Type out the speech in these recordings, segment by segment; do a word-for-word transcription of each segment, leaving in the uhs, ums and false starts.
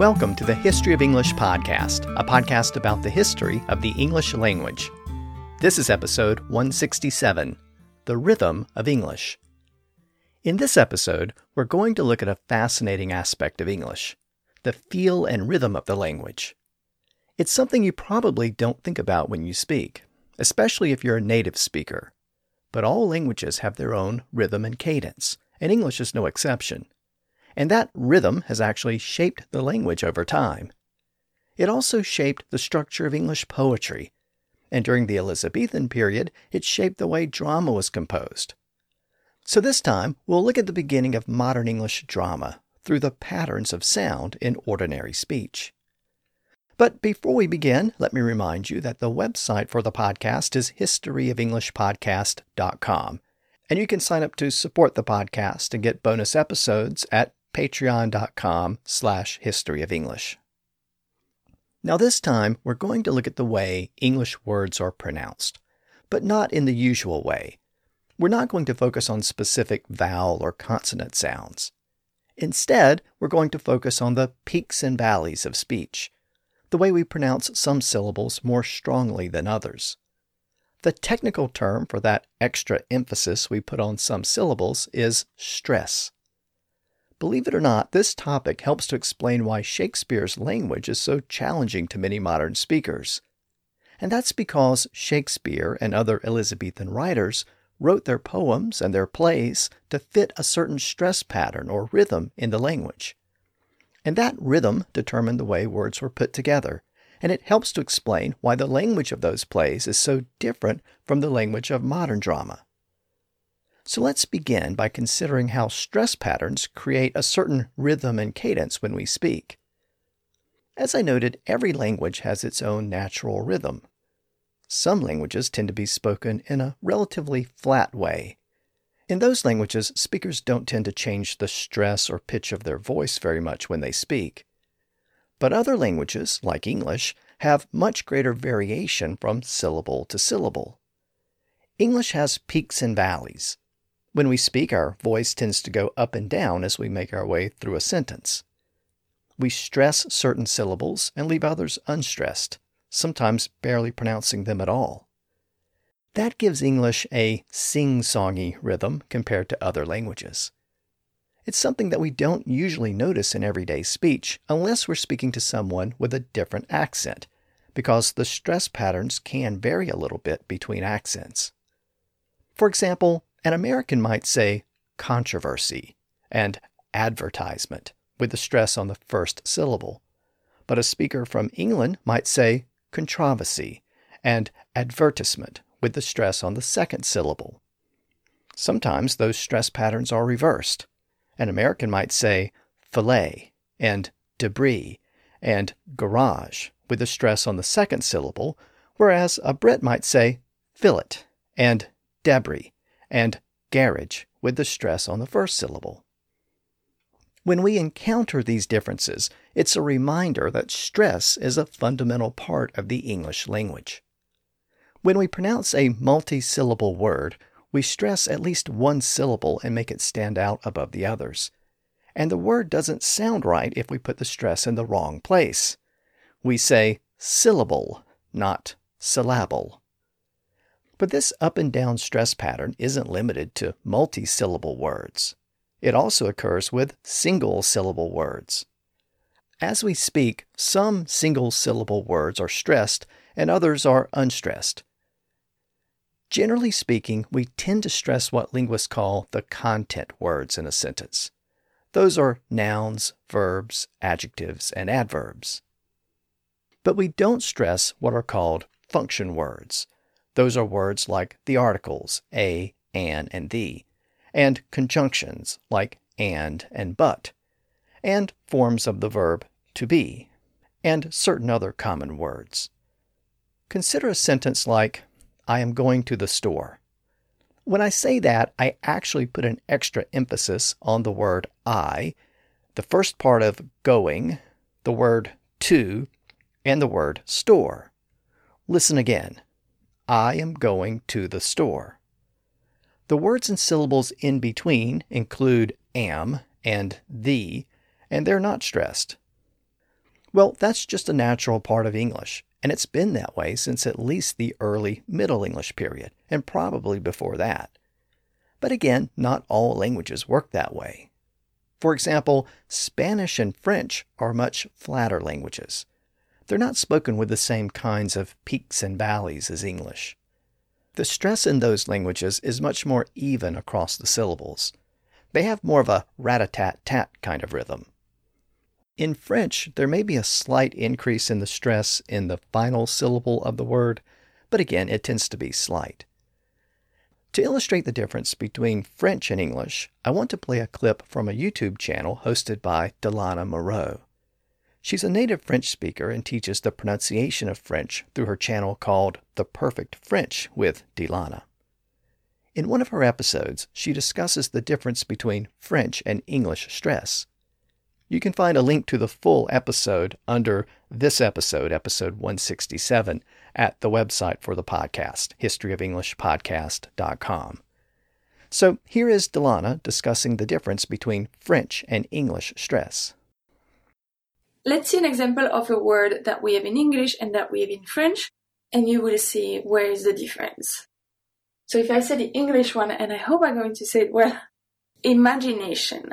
Welcome to the History of English podcast, a podcast about the history of the English language. This is episode one sixty-seven, The Rhythm of English. In this episode, we're going to look at a fascinating aspect of English, the feel and rhythm of the language. It's something you probably don't think about when you speak, especially if you're a native speaker. But all languages have their own rhythm and cadence, and English is no exception. And that rhythm has actually shaped the language over time. It also shaped the structure of English poetry, and during the Elizabethan period, it shaped the way drama was composed. So this time, we'll look at the beginning of modern English drama through the patterns of sound in ordinary speech. But before we begin, let me remind you that the website for the podcast is history of english podcast dot com, and you can sign up to support the podcast and get bonus episodes at patreon.com slash history of English. Now this time, we're going to look at the way English words are pronounced, but not in the usual way. We're not going to focus on specific vowel or consonant sounds. Instead, we're going to focus on the peaks and valleys of speech, the way we pronounce some syllables more strongly than others. The technical term for that extra emphasis we put on some syllables is stress. Believe it or not, this topic helps to explain why Shakespeare's language is so challenging to many modern speakers. And that's because Shakespeare and other Elizabethan writers wrote their poems and their plays to fit a certain stress pattern or rhythm in the language. And that rhythm determined the way words were put together, and it helps to explain why the language of those plays is so different from the language of modern drama. So let's begin by considering how stress patterns create a certain rhythm and cadence when we speak. As I noted, every language has its own natural rhythm. Some languages tend to be spoken in a relatively flat way. In those languages, speakers don't tend to change the stress or pitch of their voice very much when they speak. But other languages, like English, have much greater variation from syllable to syllable. English has peaks and valleys. When we speak, our voice tends to go up and down as we make our way through a sentence. We stress certain syllables and leave others unstressed, sometimes barely pronouncing them at all. That gives English a sing-songy rhythm compared to other languages. It's something that we don't usually notice in everyday speech unless we're speaking to someone with a different accent, because the stress patterns can vary a little bit between accents. For example, an American might say controversy and advertisement with the stress on the first syllable, but a speaker from England might say controversy and advertisement with the stress on the second syllable. Sometimes those stress patterns are reversed. An American might say fillet and debris and garage with the stress on the second syllable, whereas a Brit might say fillet and debris and garage with the stress on the first syllable. When we encounter these differences, it's a reminder that stress is a fundamental part of the English language. When we pronounce a multi-syllable word, we stress at least one syllable and make it stand out above the others. And the word doesn't sound right if we put the stress in the wrong place. We say syllable, not syllable. But this up and down stress pattern isn't limited to multi-syllable words. It also occurs with single-syllable words. As we speak, some single-syllable words are stressed and others are unstressed. Generally speaking, we tend to stress what linguists call the content words in a sentence. Those are nouns, verbs, adjectives, and adverbs. But we don't stress what are called function words. Those are words like the articles, a, an, and the, and conjunctions like and and but, and forms of the verb to be, and certain other common words. Consider a sentence like, I am going to the store. When I say that, I actually put an extra emphasis on the word I, the first part of going, the word to, and the word store. Listen again. I am going to the store. The words and syllables in between include am and the, and they're not stressed. Well, that's just a natural part of English, and it's been that way since at least the early Middle English period, and probably before that. But again, not all languages work that way. For example, Spanish and French are much flatter languages. They're not spoken with the same kinds of peaks and valleys as English. The stress in those languages is much more even across the syllables. They have more of a rat-a-tat-tat kind of rhythm. In French, there may be a slight increase in the stress in the final syllable of the word, but again, it tends to be slight. To illustrate the difference between French and English, I want to play a clip from a YouTube channel hosted by Delana Moreau. She's a native French speaker and teaches the pronunciation of French through her channel called The Perfect French with Dylane. In one of her episodes, she discusses the difference between French and English stress. You can find a link to the full episode under this episode, episode one sixty-seven, at the website for the podcast, history of english podcast dot com. So here is Dylane discussing the difference between French and English stress. Let's see an example of a word that we have in English and that we have in French, and you will see where is the difference. So if I say the English one, and I hope I'm going to say it well, imagination,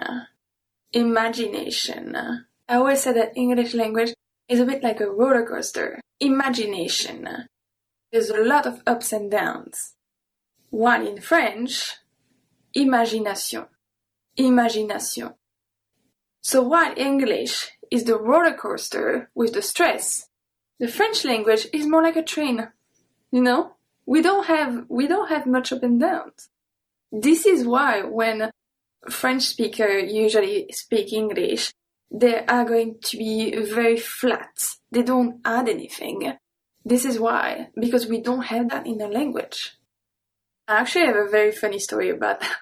imagination. I always say that English language is a bit like a roller coaster. Imagination. There's a lot of ups and downs. While in French, imagination, imagination. So while English is the roller coaster with the stress, the French language is more like a train. You know, we don't have we don't have much up and downs. This is why when French speakers usually speak English, they are going to be very flat. They don't add anything. This is why, because we don't have that in our language. I actually have a very funny story about that.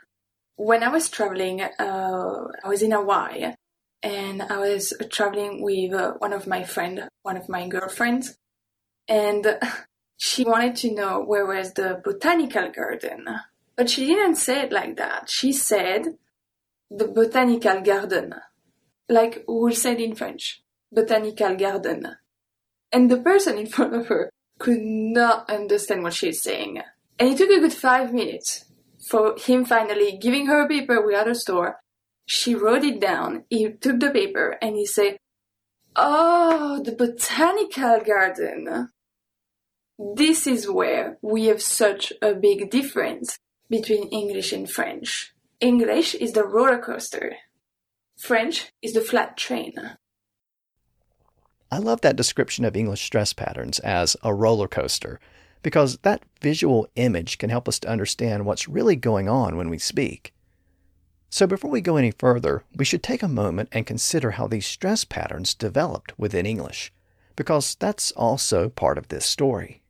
When I was traveling, uh, I was in Hawaii. And I was traveling with uh, one of my friends, one of my girlfriends, and she wanted to know where was the botanical garden. But she didn't say it like that. She said, the botanical garden, like we said in French, botanical garden. And the person in front of her could not understand what she was saying. And it took a good five minutes for him finally giving her a paper we had at a store. She wrote it down, he took the paper, and he said, oh, the botanical garden. This is where we have such a big difference between English and French. English is the roller coaster. French is the flat train. I love that description of English stress patterns as a roller coaster, because that visual image can help us to understand what's really going on when we speak. So before we go any further, we should take a moment and consider how these stress patterns developed within English, because that's also part of this story.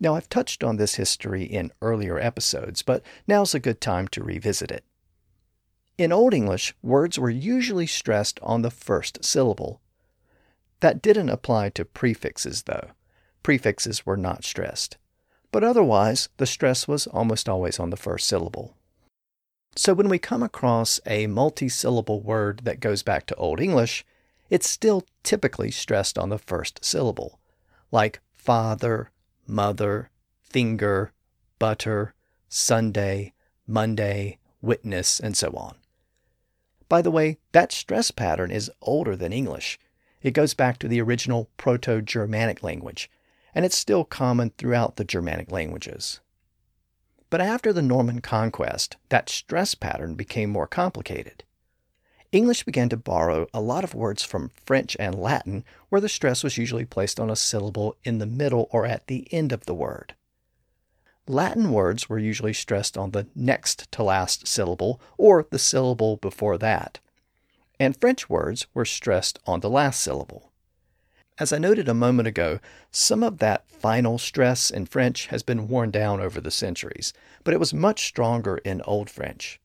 Now, I've touched on this history in earlier episodes, but now's a good time to revisit it. In Old English, words were usually stressed on the first syllable. That didn't apply to prefixes, though. Prefixes were not stressed. But otherwise, the stress was almost always on the first syllable. So when we come across a multi-syllable word that goes back to Old English, it's still typically stressed on the first syllable, like father, mother, finger, butter, Sunday, Monday, witness, and so on. By the way, that stress pattern is older than English. It goes back to the original Proto-Germanic language, and it's still common throughout the Germanic languages. But after the Norman Conquest, that stress pattern became more complicated. English began to borrow a lot of words from French and Latin, where the stress was usually placed on a syllable in the middle or at the end of the word. Latin words were usually stressed on the next to last syllable, or the syllable before that. And French words were stressed on the last syllable. As I noted a moment ago, some of that final stress in French has been worn down over the centuries, but it was much stronger in Old French.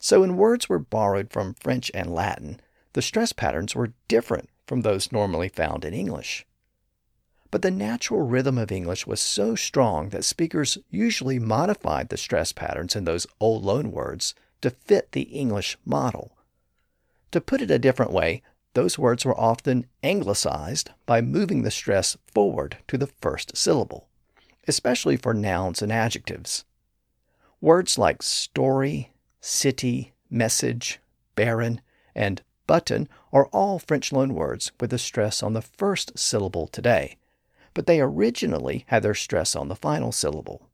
So when words were borrowed from French and Latin, the stress patterns were different from those normally found in English. But the natural rhythm of English was so strong that speakers usually modified the stress patterns in those old loan words to fit the English model. To put it a different way, those words were often anglicized by moving the stress forward to the first syllable, especially for nouns and adjectives. Words like story, city, message, baron, and button are all French loanwords with a stress on the first syllable today, but they originally had their stress on the final syllable.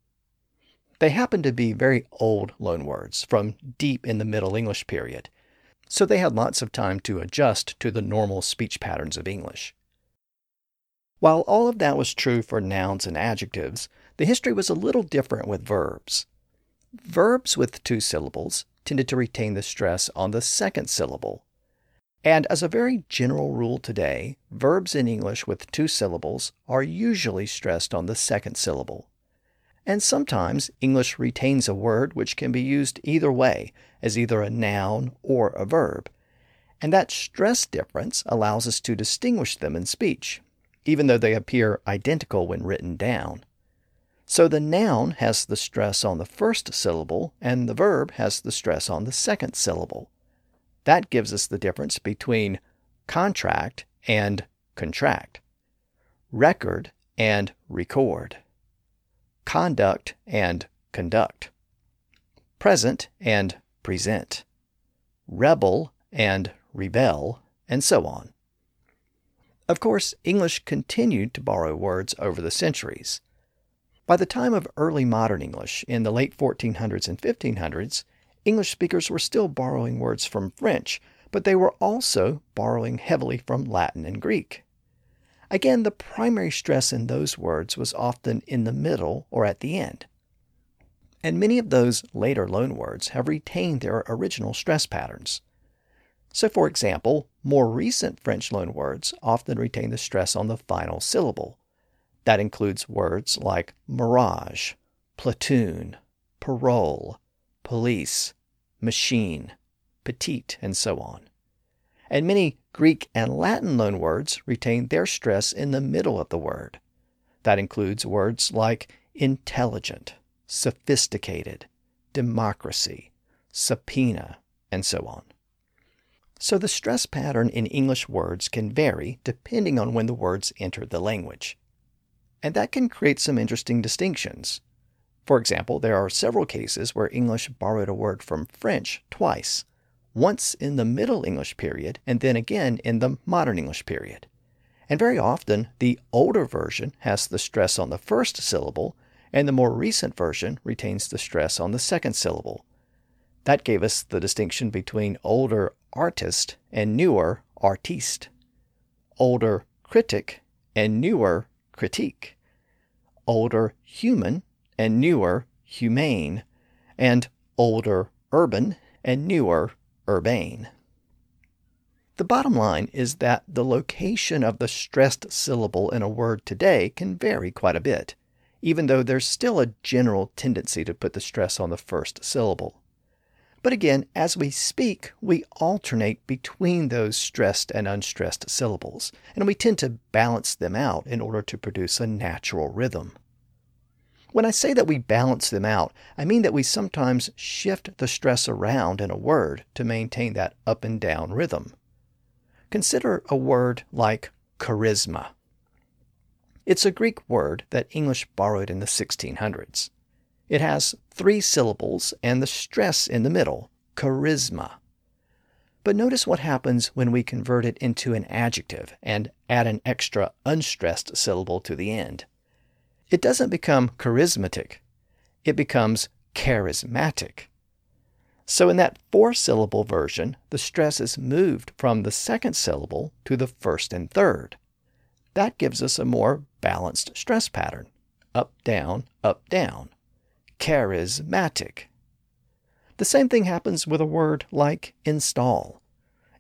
They happen to be very old loanwords from deep in the Middle English period, so they had lots of time to adjust to the normal speech patterns of English. While all of that was true for nouns and adjectives, the history was a little different with verbs. Verbs with two syllables tended to retain the stress on the second syllable. And as a very general rule today, verbs in English with two syllables are usually stressed on the second syllable. And sometimes English retains a word which can be used either way, as either a noun or a verb. And that stress difference allows us to distinguish them in speech, even though they appear identical when written down. So the noun has the stress on the first syllable, and the verb has the stress on the second syllable. That gives us the difference between contract and contract, record and record, conduct and conduct, present and present, rebel and rebel, and so on. Of course, English continued to borrow words over the centuries. By the time of early modern English, in the late fourteen hundreds and fifteen hundreds, English speakers were still borrowing words from French, but they were also borrowing heavily from Latin and Greek. Again, the primary stress in those words was often in the middle or at the end. And many of those later loanwords have retained their original stress patterns. So, for example, more recent French loanwords often retain the stress on the final syllable. That includes words like mirage, platoon, parole, police, machine, petite, and so on. And many Greek and Latin loanwords retain their stress in the middle of the word. That includes words like intelligent, sophisticated, democracy, subpoena, and so on. So the stress pattern in English words can vary depending on when the words enter the language. And that can create some interesting distinctions. For example, there are several cases where English borrowed a word from French twice, once in the Middle English period and then again in the Modern English period. And very often, the older version has the stress on the first syllable, and the more recent version retains the stress on the second syllable. That gave us the distinction between older artist and newer artiste, older critic and newer critique, older human and newer humane, and older urban and newer urbane. The bottom line is that the location of the stressed syllable in a word today can vary quite a bit, even though there's still a general tendency to put the stress on the first syllable. But again, as we speak, we alternate between those stressed and unstressed syllables, and we tend to balance them out in order to produce a natural rhythm. When I say that we balance them out, I mean that we sometimes shift the stress around in a word to maintain that up and down rhythm. Consider a word like charisma. It's a Greek word that English borrowed in the sixteen hundreds. It has three syllables and the stress in the middle, charisma. But notice what happens when we convert it into an adjective and add an extra unstressed syllable to the end. It doesn't become charismatic. It becomes charismatic. So in that four-syllable version, the stress is moved from the second syllable to the first and third. That gives us a more balanced stress pattern, up, down, up, down. Charismatic. The same thing happens with a word like install.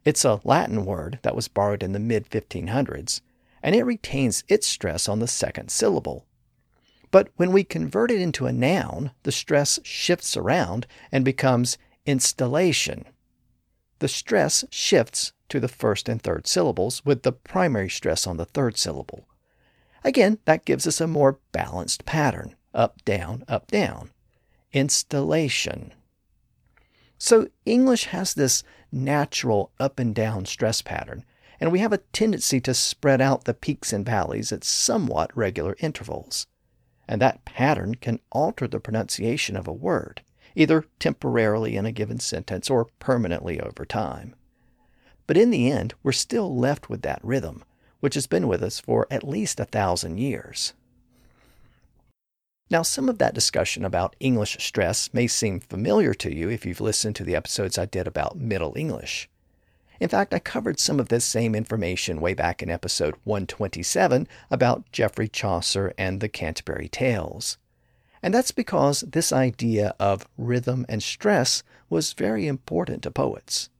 It's a Latin word that was borrowed in the mid fifteen hundreds, and it retains its stress on the second syllable. But when we convert it into a noun, the stress shifts around and becomes installation. The stress shifts to the first and third syllables, with the primary stress on the third syllable. Again, that gives us a more balanced pattern. Up, down, up, down. Installation. So English has this natural up and down stress pattern, and we have a tendency to spread out the peaks and valleys at somewhat regular intervals. And that pattern can alter the pronunciation of a word, either temporarily in a given sentence or permanently over time. But in the end, we're still left with that rhythm, which has been with us for at least a thousand years. Now, some of that discussion about English stress may seem familiar to you if you've listened to the episodes I did about Middle English. In fact, I covered some of this same information way back in episode one twenty-seven about Geoffrey Chaucer and the Canterbury Tales. And that's because this idea of rhythm and stress was very important to poets.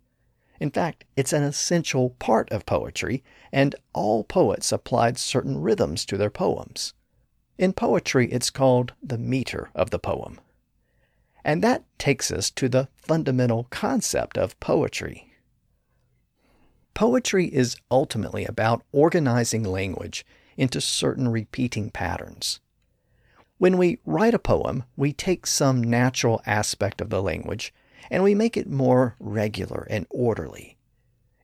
In fact, it's an essential part of poetry, and all poets applied certain rhythms to their poems. In poetry, it's called the meter of the poem. And that takes us to the fundamental concept of poetry. Poetry is ultimately about organizing language into certain repeating patterns. When we write a poem, we take some natural aspect of the language and we make it more regular and orderly.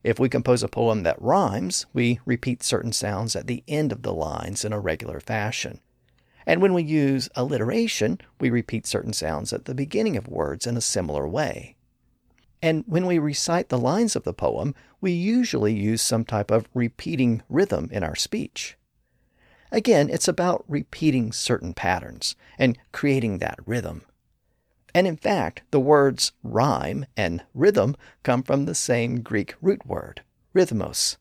If we compose a poem that rhymes, we repeat certain sounds at the end of the lines in a regular fashion. And when we use alliteration, we repeat certain sounds at the beginning of words in a similar way. And when we recite the lines of the poem, we usually use some type of repeating rhythm in our speech. Again, it's about repeating certain patterns and creating that rhythm. And in fact, the words rhyme and rhythm come from the same Greek root word, rhythmos.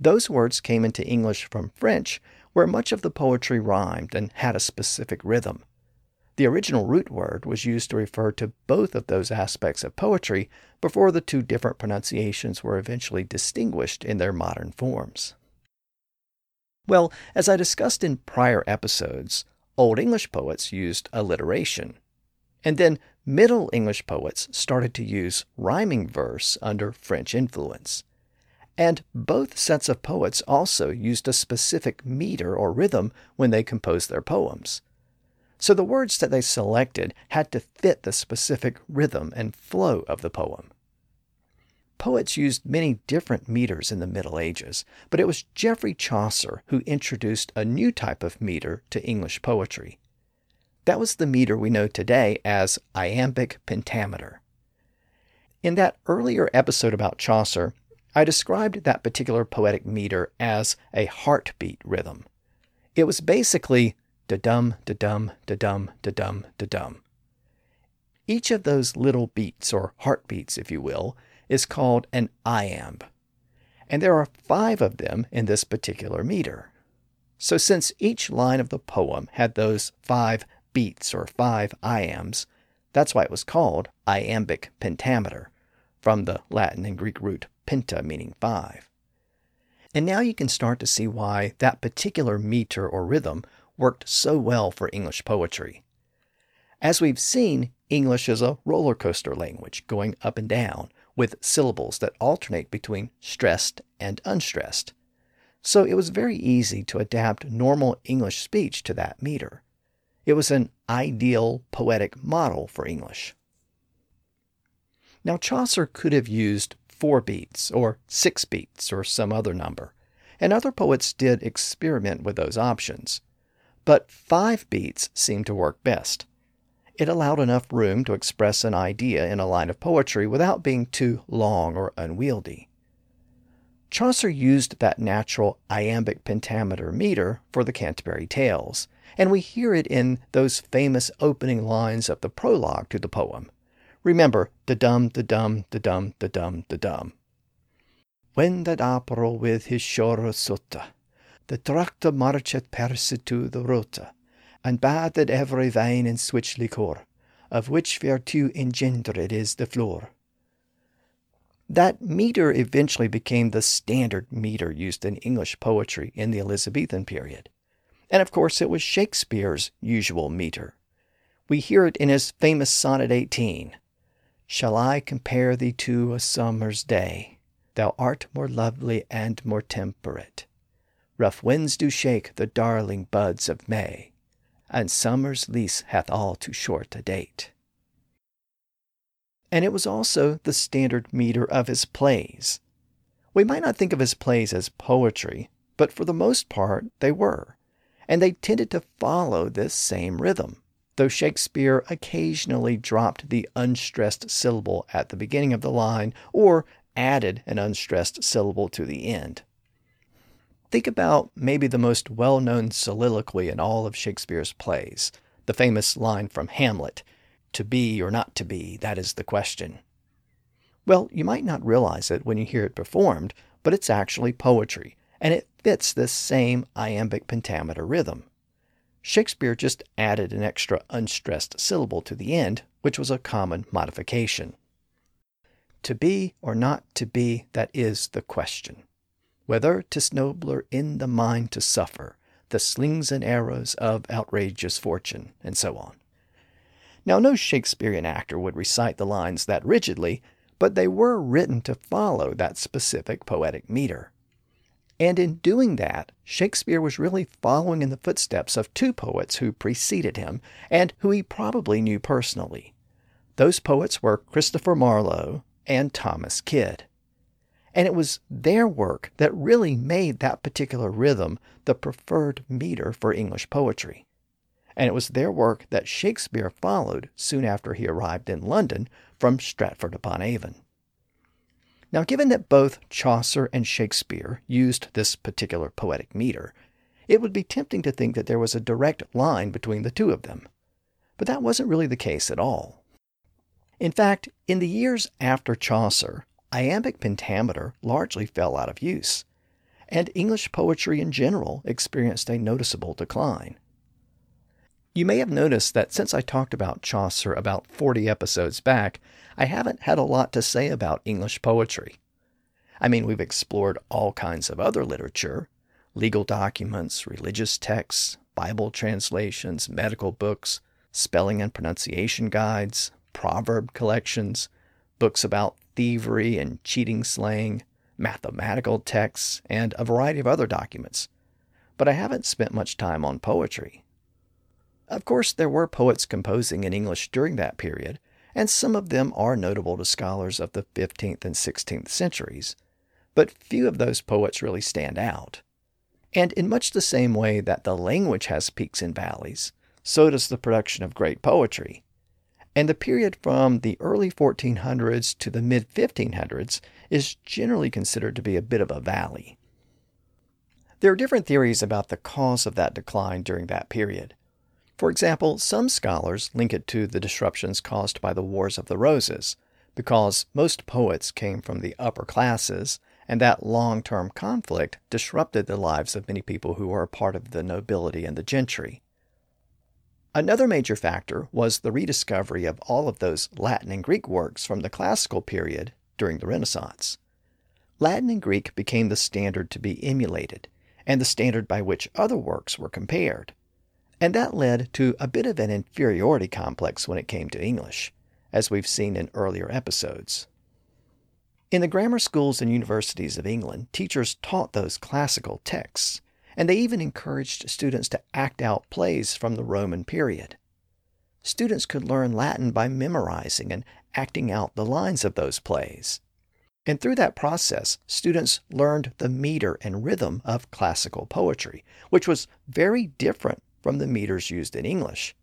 Those words came into English from French, where much of the poetry rhymed and had a specific rhythm. The original root word was used to refer to both of those aspects of poetry before the two different pronunciations were eventually distinguished in their modern forms. Well, as I discussed in prior episodes, Old English poets used alliteration, and then Middle English poets started to use rhyming verse under French influence. And both sets of poets also used a specific meter or rhythm when they composed their poems. So the words that they selected had to fit the specific rhythm and flow of the poem. Poets used many different meters in the Middle Ages, but it was Geoffrey Chaucer who introduced a new type of meter to English poetry. That was the meter we know today as iambic pentameter. In that earlier episode about Chaucer, I described that particular poetic meter as a heartbeat rhythm. It was basically da-dum, da-dum, da-dum, da-dum, da-dum. Each of those little beats, or heartbeats if you will, is called an iamb. And there are five of them in this particular meter. So since each line of the poem had those five beats, or five iambs, that's why it was called iambic pentameter, from the Latin and Greek root penta meaning five. And now you can start to see why that particular meter or rhythm worked so well for English poetry. As we've seen, English is a roller coaster language going up and down with syllables that alternate between stressed and unstressed. So it was very easy to adapt normal English speech to that meter. It was an ideal poetic model for English. Now Chaucer could have used four beats or six beats or some other number, and other poets did experiment with those options. But five beats seemed to work best. It allowed enough room to express an idea in a line of poetry without being too long or unwieldy. Chaucer used that natural iambic pentameter meter for the Canterbury Tales, and we hear it in those famous opening lines of the prologue to the poem. Remember, da-dum, da-dum, da-dum, da-dum, da-dum. When that apero with his shore sutta, the tractor marchet persitu the rota, and bathed every vein in switch liquor, of which virtue engendered is the floor. That meter eventually became the standard meter used in English poetry in the Elizabethan period. And of course it was Shakespeare's usual meter. We hear it in his famous sonnet eighteen. Shall I compare thee to a summer's day? Thou art more lovely and more temperate. Rough winds do shake the darling buds of May, and summer's lease hath all too short a date. And it was also the standard meter of his plays. We might not think of his plays as poetry, but for the most part they were, and they tended to follow this same rhythm, though Shakespeare occasionally dropped the unstressed syllable at the beginning of the line or added an unstressed syllable to the end. Think about maybe the most well-known soliloquy in all of Shakespeare's plays, the famous line from Hamlet, "To be or not to be, that is the question." Well, you might not realize it when you hear it performed, but it's actually poetry, and it fits this same iambic pentameter rhythm. Shakespeare just added an extra unstressed syllable to the end, which was a common modification. To be or not to be, that is the question. Whether 'tis nobler in the mind to suffer, the slings and arrows of outrageous fortune, and so on. Now, no Shakespearean actor would recite the lines that rigidly, but they were written to follow that specific poetic meter. And in doing that, Shakespeare was really following in the footsteps of two poets who preceded him and who he probably knew personally. Those poets were Christopher Marlowe and Thomas Kyd. And it was their work that really made that particular rhythm the preferred meter for English poetry. And it was their work that Shakespeare followed soon after he arrived in London from Stratford-upon-Avon. Now, given that both Chaucer and Shakespeare used this particular poetic meter, it would be tempting to think that there was a direct line between the two of them. But that wasn't really the case at all. In fact, in the years after Chaucer, iambic pentameter largely fell out of use, and English poetry in general experienced a noticeable decline. You may have noticed that since I talked about Chaucer about forty episodes back, I haven't had a lot to say about English poetry. I mean, we've explored all kinds of other literature, legal documents, religious texts, Bible translations, medical books, spelling and pronunciation guides, proverb collections, books about thievery and cheating slang, mathematical texts, and a variety of other documents, but I haven't spent much time on poetry. Of course, there were poets composing in English during that period, and some of them are notable to scholars of the fifteenth and sixteenth centuries, but few of those poets really stand out. And in much the same way that the language has peaks and valleys, so does the production of great poetry. And the period from the early fourteen hundreds to the mid fifteen hundreds is generally considered to be a bit of a valley. There are different theories about the cause of that decline during that period. For example, some scholars link it to the disruptions caused by the Wars of the Roses, because most poets came from the upper classes, and that long-term conflict disrupted the lives of many people who were a part of the nobility and the gentry. Another major factor was the rediscovery of all of those Latin and Greek works from the classical period during the Renaissance. Latin and Greek became the standard to be emulated, and the standard by which other works were compared. And that led to a bit of an inferiority complex when it came to English, as we've seen in earlier episodes. In the grammar schools and universities of England, teachers taught those classical texts, and they even encouraged students to act out plays from the Roman period. Students could learn Latin by memorizing and acting out the lines of those plays. And through that process, students learned the meter and rhythm of classical poetry, which was very different from the meters used in English.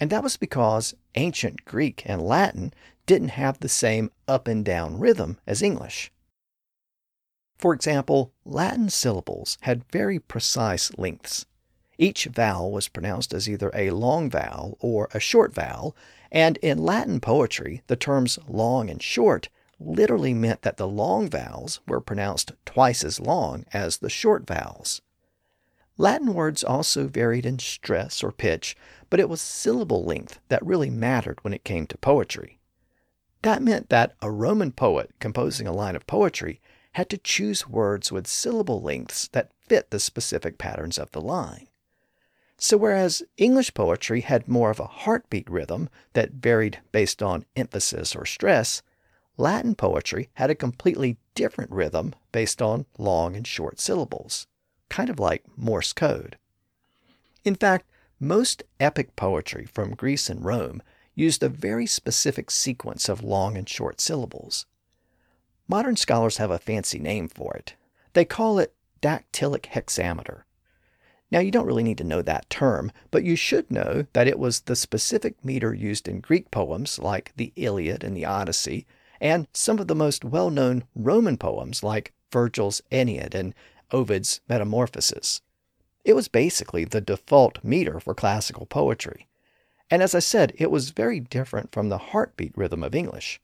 And that was because ancient Greek and Latin didn't have the same up and down rhythm as English. For example, Latin syllables had very precise lengths. Each vowel was pronounced as either a long vowel or a short vowel, and in Latin poetry, the terms long and short literally meant that the long vowels were pronounced twice as long as the short vowels. Latin words also varied in stress or pitch, but it was syllable length that really mattered when it came to poetry. That meant that a Roman poet composing a line of poetry had to choose words with syllable lengths that fit the specific patterns of the line. So whereas English poetry had more of a heartbeat rhythm that varied based on emphasis or stress, Latin poetry had a completely different rhythm based on long and short syllables, kind of like Morse code. In fact, most epic poetry from Greece and Rome used a very specific sequence of long and short syllables. Modern scholars have a fancy name for it. They call it dactylic hexameter. Now, you don't really need to know that term, but you should know that it was the specific meter used in Greek poems like the Iliad and the Odyssey, and some of the most well-known Roman poems like Virgil's Aeneid and Ovid's Metamorphoses. It was basically the default meter for classical poetry. And as I said, it was very different from the heartbeat rhythm of English.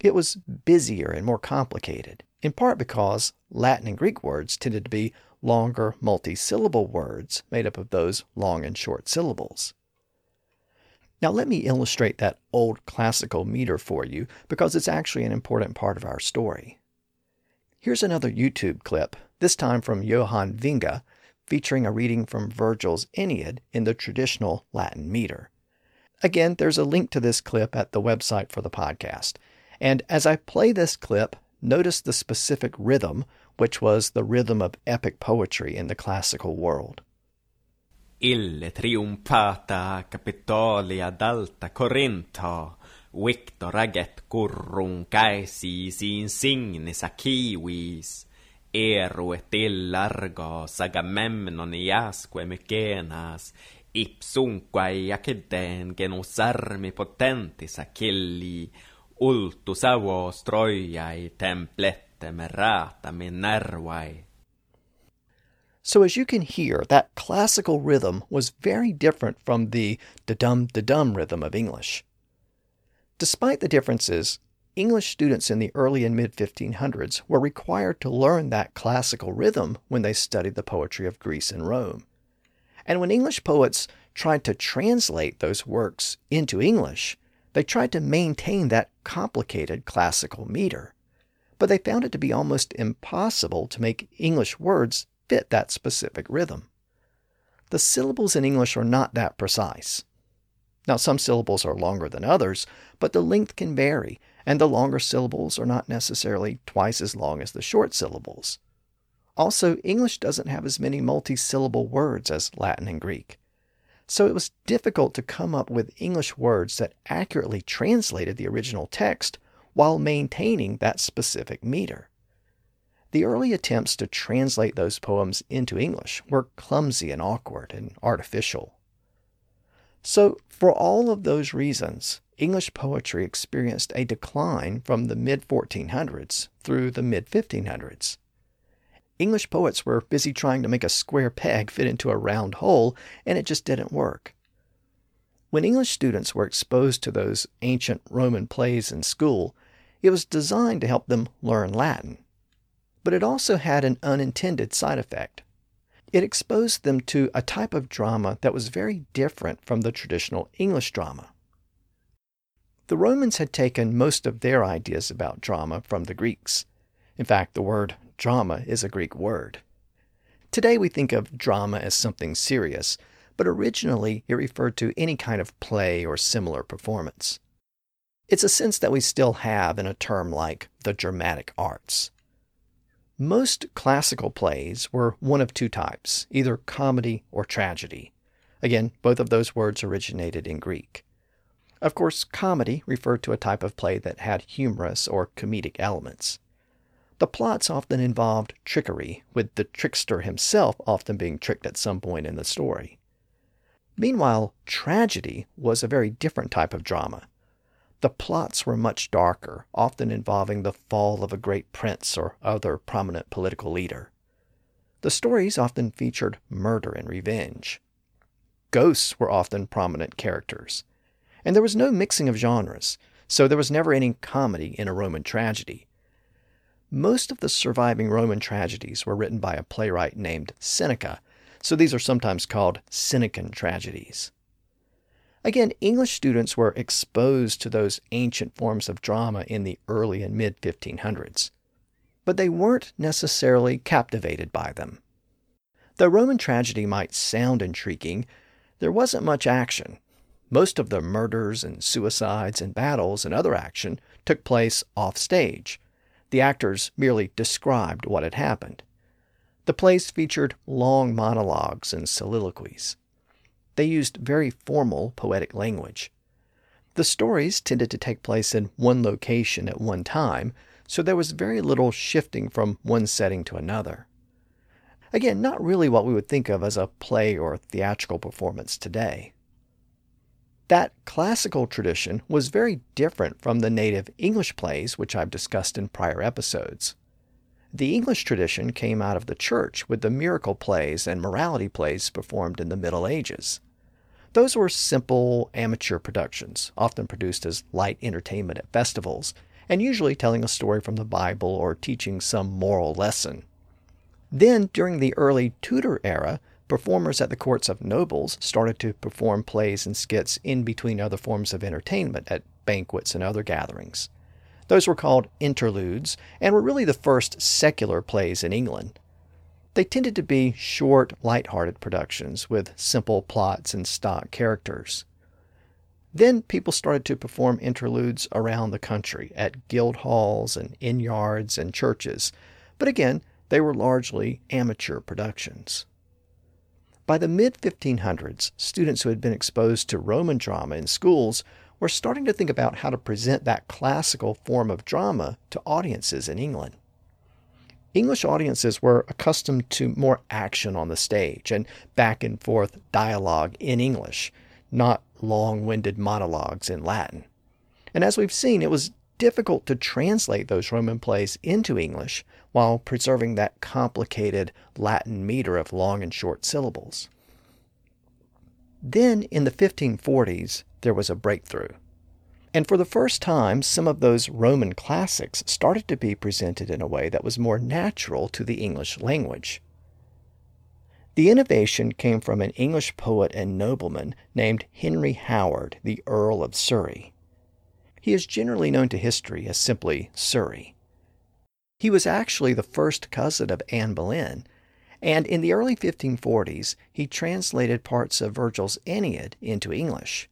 It was busier and more complicated, in part because Latin and Greek words tended to be longer multi-syllable words made up of those long and short syllables. Now let me illustrate that old classical meter for you because it's actually an important part of our story. Here's another YouTube clip, this time from Johann Vinge, featuring a reading from Virgil's Aeneid in the traditional Latin meter. Again, there's a link to this clip at the website for the podcast. And as I play this clip, notice the specific rhythm, which was the rhythm of epic poetry in the classical world. Ille triumphata Capitolia d'alta Corinto, victor aget currum caesis insignis acivis, eruet illargos agamemnoniasque Mycenas, ipsumquae aciden genus armi potentis Achilli, ultus avos Troiae templetem errata Minervae. So as you can hear, that classical rhythm was very different from the da-dum-da-dum rhythm of English. Despite the differences, English students in the early and mid fifteen hundreds were required to learn that classical rhythm when they studied the poetry of Greece and Rome. And when English poets tried to translate those works into English, they tried to maintain that complicated classical meter. But they found it to be almost impossible to make English words fit that specific rhythm. The syllables in English are not that precise. Now, some syllables are longer than others, but the length can vary, and the longer syllables are not necessarily twice as long as the short syllables. Also, English doesn't have as many multi-syllable words as Latin and Greek. So it was difficult to come up with English words that accurately translated the original text while maintaining that specific meter. The early attempts to translate those poems into English were clumsy and awkward and artificial. So, for all of those reasons, English poetry experienced a decline from the mid fourteen hundreds through the mid fifteen hundreds. English poets were busy trying to make a square peg fit into a round hole, and it just didn't work. When English students were exposed to those ancient Roman plays in school, it was designed to help them learn Latin. But it also had an unintended side effect. It exposed them to a type of drama that was very different from the traditional English drama. The Romans had taken most of their ideas about drama from the Greeks. In fact, the word drama is a Greek word. Today we think of drama as something serious, but originally it referred to any kind of play or similar performance. It's a sense that we still have in a term like the Germanic arts. Most classical plays were one of two types, either comedy or tragedy. Again, both of those words originated in Greek. Of course, comedy referred to a type of play that had humorous or comedic elements. The plots often involved trickery, with the trickster himself often being tricked at some point in the story. Meanwhile, tragedy was a very different type of drama. The plots were much darker, often involving the fall of a great prince or other prominent political leader. The stories often featured murder and revenge. Ghosts were often prominent characters. And there was no mixing of genres, so there was never any comedy in a Roman tragedy. Most of the surviving Roman tragedies were written by a playwright named Seneca, so these are sometimes called Senecan tragedies. Again, English students were exposed to those ancient forms of drama in the early and mid fifteen hundreds, but they weren't necessarily captivated by them. Though Roman tragedy might sound intriguing, there wasn't much action. Most of the murders and suicides and battles and other action took place off stage. The actors merely described what had happened. The plays featured long monologues and soliloquies. They used very formal poetic language. The stories tended to take place in one location at one time, so there was very little shifting from one setting to another. Again, not really what we would think of as a play or theatrical performance today. That classical tradition was very different from the native English plays, which I've discussed in prior episodes. The English tradition came out of the church with the miracle plays and morality plays performed in the Middle Ages. Those were simple amateur productions, often produced as light entertainment at festivals, and usually telling a story from the Bible or teaching some moral lesson. Then, during the early Tudor era, performers at the courts of nobles started to perform plays and skits in between other forms of entertainment at banquets and other gatherings. Those were called interludes, and were really the first secular plays in England. They tended to be short, light-hearted productions with simple plots and stock characters. Then people started to perform interludes around the country at guild halls and inn yards and churches, but again, they were largely amateur productions. By the mid fifteen hundreds, students who had been exposed to Roman drama in schools were starting to think about how to present that classical form of drama to audiences in England. English audiences were accustomed to more action on the stage and back-and-forth dialogue in English, not long-winded monologues in Latin. And as we've seen, it was difficult to translate those Roman plays into English while preserving that complicated Latin meter of long and short syllables. Then, in the fifteen forties, there was a breakthrough. And for the first time, some of those Roman classics started to be presented in a way that was more natural to the English language. The innovation came from an English poet and nobleman named Henry Howard, the Earl of Surrey. He is generally known to history as simply Surrey. He was actually the first cousin of Anne Boleyn, and in the early fifteen forties, he translated parts of Virgil's Aeneid into English.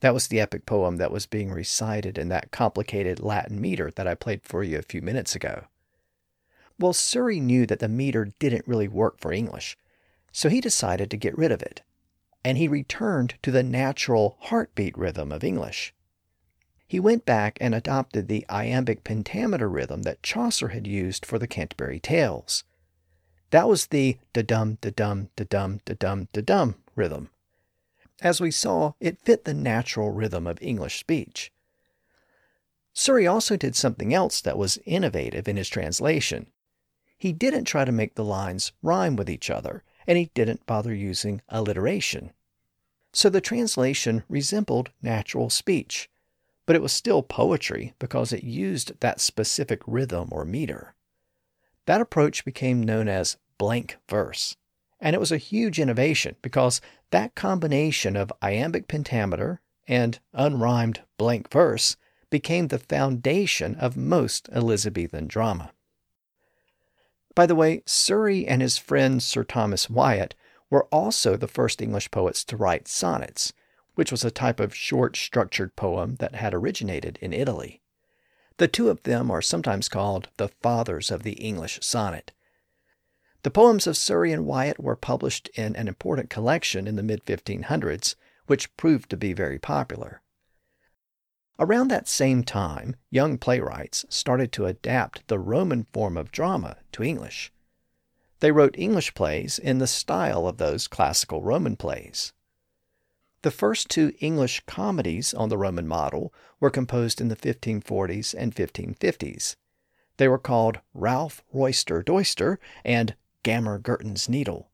That was the epic poem that was being recited in that complicated Latin meter that I played for you a few minutes ago. Well, Surrey knew that the meter didn't really work for English, so he decided to get rid of it, and he returned to the natural heartbeat rhythm of English. He went back and adopted the iambic pentameter rhythm that Chaucer had used for the Canterbury Tales. That was the da-dum, da-dum, da-dum, da-dum, da-dum rhythm. As we saw, it fit the natural rhythm of English speech. Surrey also did something else that was innovative in his translation. He didn't try to make the lines rhyme with each other, and he didn't bother using alliteration. So the translation resembled natural speech, but it was still poetry because it used that specific rhythm or meter. That approach became known as blank verse, and it was a huge innovation because that combination of iambic pentameter and unrhymed blank verse became the foundation of most Elizabethan drama. By the way, Surrey and his friend Sir Thomas Wyatt were also the first English poets to write sonnets, which was a type of short structured poem that had originated in Italy. The two of them are sometimes called the fathers of the English sonnet. The poems of Surrey and Wyatt were published in an important collection in the mid fifteen hundreds, which proved to be very popular. Around that same time, young playwrights started to adapt the Roman form of drama to English. They wrote English plays in the style of those classical Roman plays. The first two English comedies on the Roman model were composed in the fifteen forties and fifteen fifties. They were called Ralph Royster Doyster and Gammer Gurton's Needle.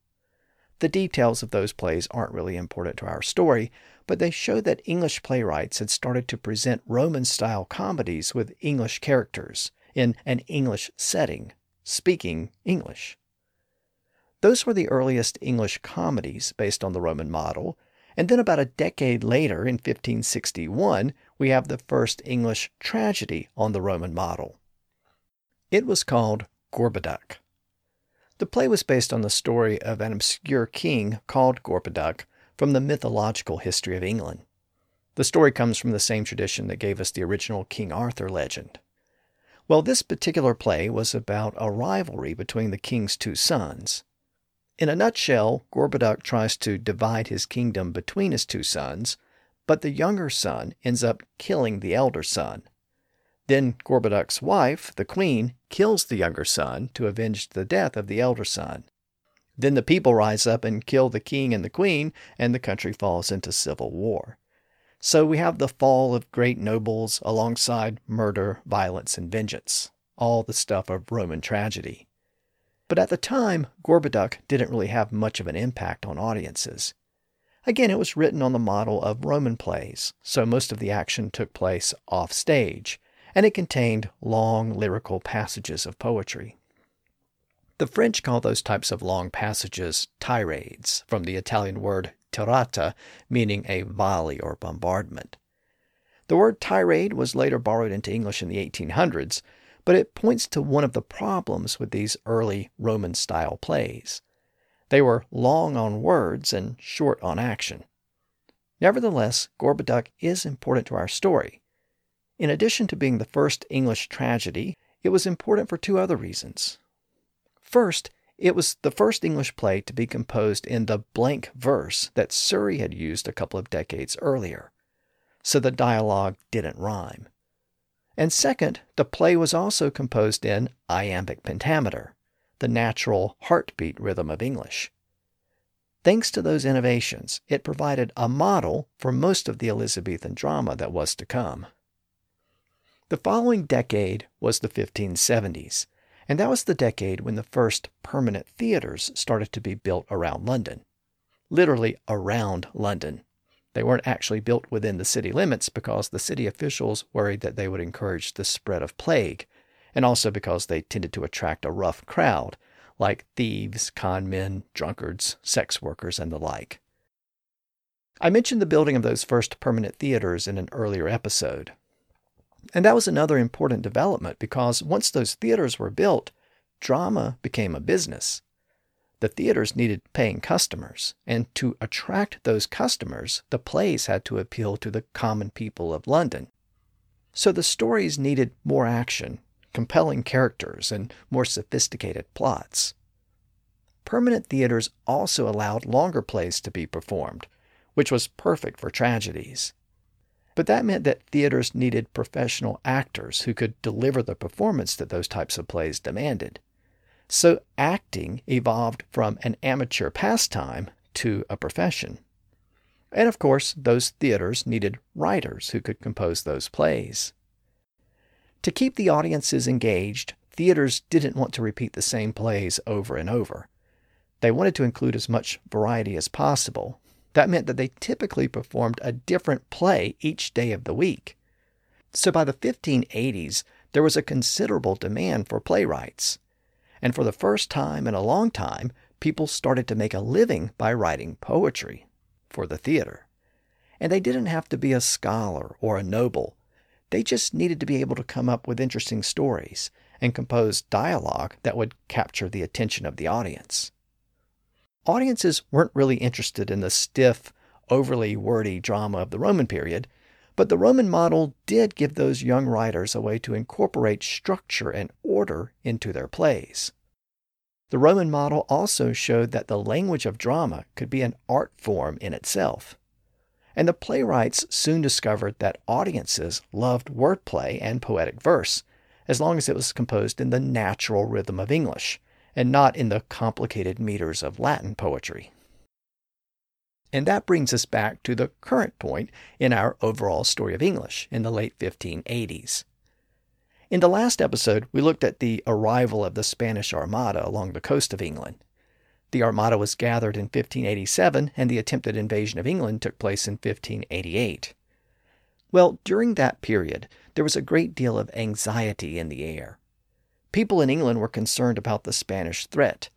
The details of those plays aren't really important to our story, but they show that English playwrights had started to present Roman-style comedies with English characters in an English setting, speaking English. Those were the earliest English comedies based on the Roman model. And then about a decade later, in fifteen sixty-one, we have the first English tragedy on the Roman model. It was called Gorboduc. The play was based on the story of an obscure king called Gorboduc from the mythological history of England. The story comes from the same tradition that gave us the original King Arthur legend. Well, this particular play was about a rivalry between the king's two sons. In a nutshell, Gorboduc tries to divide his kingdom between his two sons, but the younger son ends up killing the elder son. Then Gorboduc's wife, the queen, kills the younger son to avenge the death of the elder son. Then the people rise up and kill the king and the queen, and the country falls into civil war. So we have the fall of great nobles alongside murder, violence, and vengeance, all the stuff of Roman tragedy. But at the time, Gorboduc didn't really have much of an impact on audiences. Again, it was written on the model of Roman plays, so most of the action took place off stage, and it contained long lyrical passages of poetry. The French call those types of long passages tirades, from the Italian word tirata, meaning a volley or bombardment. The word tirade was later borrowed into English in the eighteen hundreds, but it points to one of the problems with these early Roman-style plays. They were long on words and short on action. Nevertheless, Gorboduc is important to our story. In addition to being the first English tragedy, it was important for two other reasons. First, it was the first English play to be composed in the blank verse that Surrey had used a couple of decades earlier, so the dialogue didn't rhyme. And second, the play was also composed in iambic pentameter, the natural heartbeat rhythm of English. Thanks to those innovations, it provided a model for most of the Elizabethan drama that was to come. The following decade was the fifteen seventies. And that was the decade when the first permanent theaters started to be built around London. Literally around London. They weren't actually built within the city limits because the city officials worried that they would encourage the spread of plague, and also because they tended to attract a rough crowd, like thieves, con men, drunkards, sex workers, and the like. I mentioned the building of those first permanent theaters in an earlier episode. And that was another important development because once those theaters were built, drama became a business. The theaters needed paying customers, and to attract those customers, the plays had to appeal to the common people of London. So the stories needed more action, compelling characters, and more sophisticated plots. Permanent theaters also allowed longer plays to be performed, which was perfect for tragedies. But that meant that theaters needed professional actors who could deliver the performance that those types of plays demanded. So acting evolved from an amateur pastime to a profession. And of course, those theaters needed writers who could compose those plays. To keep the audiences engaged, theaters didn't want to repeat the same plays over and over. They wanted to include as much variety as possible. That meant that they typically performed a different play each day of the week. So by the fifteen eighties, there was a considerable demand for playwrights. And for the first time in a long time, people started to make a living by writing poetry for the theater. And they didn't have to be a scholar or a noble. They just needed to be able to come up with interesting stories and compose dialogue that would capture the attention of the audience. Audiences weren't really interested in the stiff, overly wordy drama of the Roman period, but the Roman model did give those young writers a way to incorporate structure and order into their plays. The Roman model also showed that the language of drama could be an art form in itself. And the playwrights soon discovered that audiences loved wordplay and poetic verse, as long as it was composed in the natural rhythm of English, and not in the complicated meters of Latin poetry. And that brings us back to the current point in our overall story of English in the late fifteen eighties. In the last episode, we looked at the arrival of the Spanish Armada along the coast of England. The Armada was gathered in fifteen eighty-seven, and the attempted invasion of England took place in fifteen eighty-eight. Well, during that period, there was a great deal of anxiety in the air. People in England were concerned about the Spanish threat.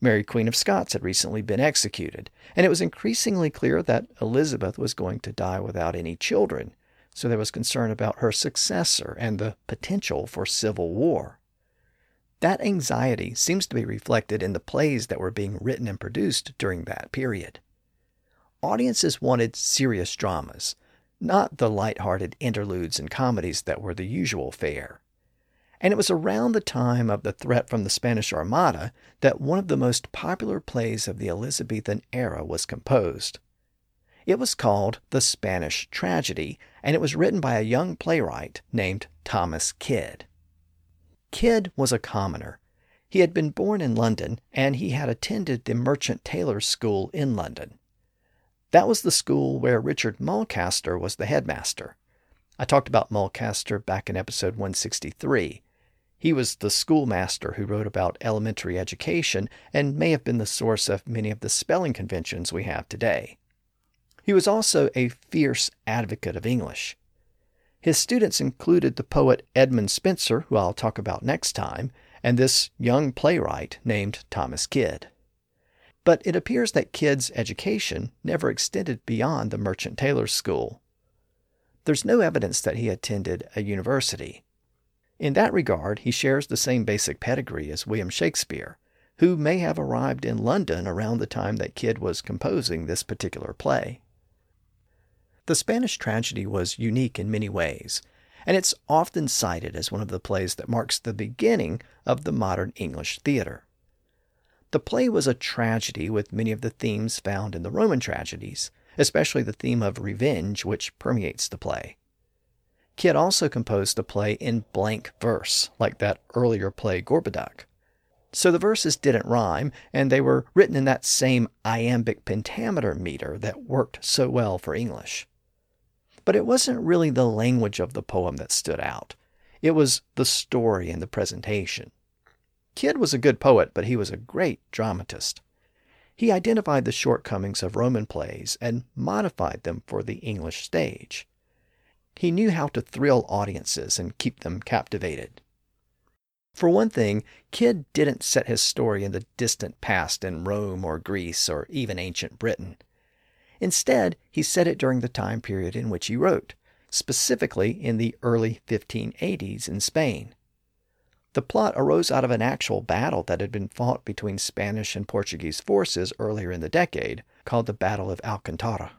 Mary, Queen of Scots, had recently been executed, and it was increasingly clear that Elizabeth was going to die without any children, so there was concern about her successor and the potential for civil war. That anxiety seems to be reflected in the plays that were being written and produced during that period. Audiences wanted serious dramas, not the light-hearted interludes and comedies that were the usual fare. And it was around the time of the threat from the Spanish Armada that one of the most popular plays of the Elizabethan era was composed. It was called The Spanish Tragedy, and it was written by a young playwright named Thomas Kyd. Kyd was a commoner. He had been born in London, and he had attended the Merchant Taylors' School in London. That was the school where Richard Mulcaster was the headmaster. I talked about Mulcaster back in episode one sixty-three. He was the schoolmaster who wrote about elementary education and may have been the source of many of the spelling conventions we have today. He was also a fierce advocate of English. His students included the poet Edmund Spenser, who I'll talk about next time, and this young playwright named Thomas Kyd. But it appears that Kyd's education never extended beyond the Merchant Taylors' School. There's no evidence that he attended a university. In that regard, he shares the same basic pedigree as William Shakespeare, who may have arrived in London around the time that Kyd was composing this particular play. The Spanish Tragedy was unique in many ways, and it's often cited as one of the plays that marks the beginning of the modern English theater. The play was a tragedy with many of the themes found in the Roman tragedies, especially the theme of revenge, which permeates the play. Kyd also composed the play in blank verse, like that earlier play Gorboduc. So the verses didn't rhyme, and they were written in that same iambic pentameter meter that worked so well for English. But it wasn't really the language of the poem that stood out. It was the story and the presentation. Kyd was a good poet, but he was a great dramatist. He identified the shortcomings of Roman plays and modified them for the English stage. He knew how to thrill audiences and keep them captivated. For one thing, Kyd didn't set his story in the distant past in Rome or Greece or even ancient Britain. Instead, he set it during the time period in which he wrote, specifically in the early fifteen eighties in Spain. The plot arose out of an actual battle that had been fought between Spanish and Portuguese forces earlier in the decade, called the Battle of Alcantara.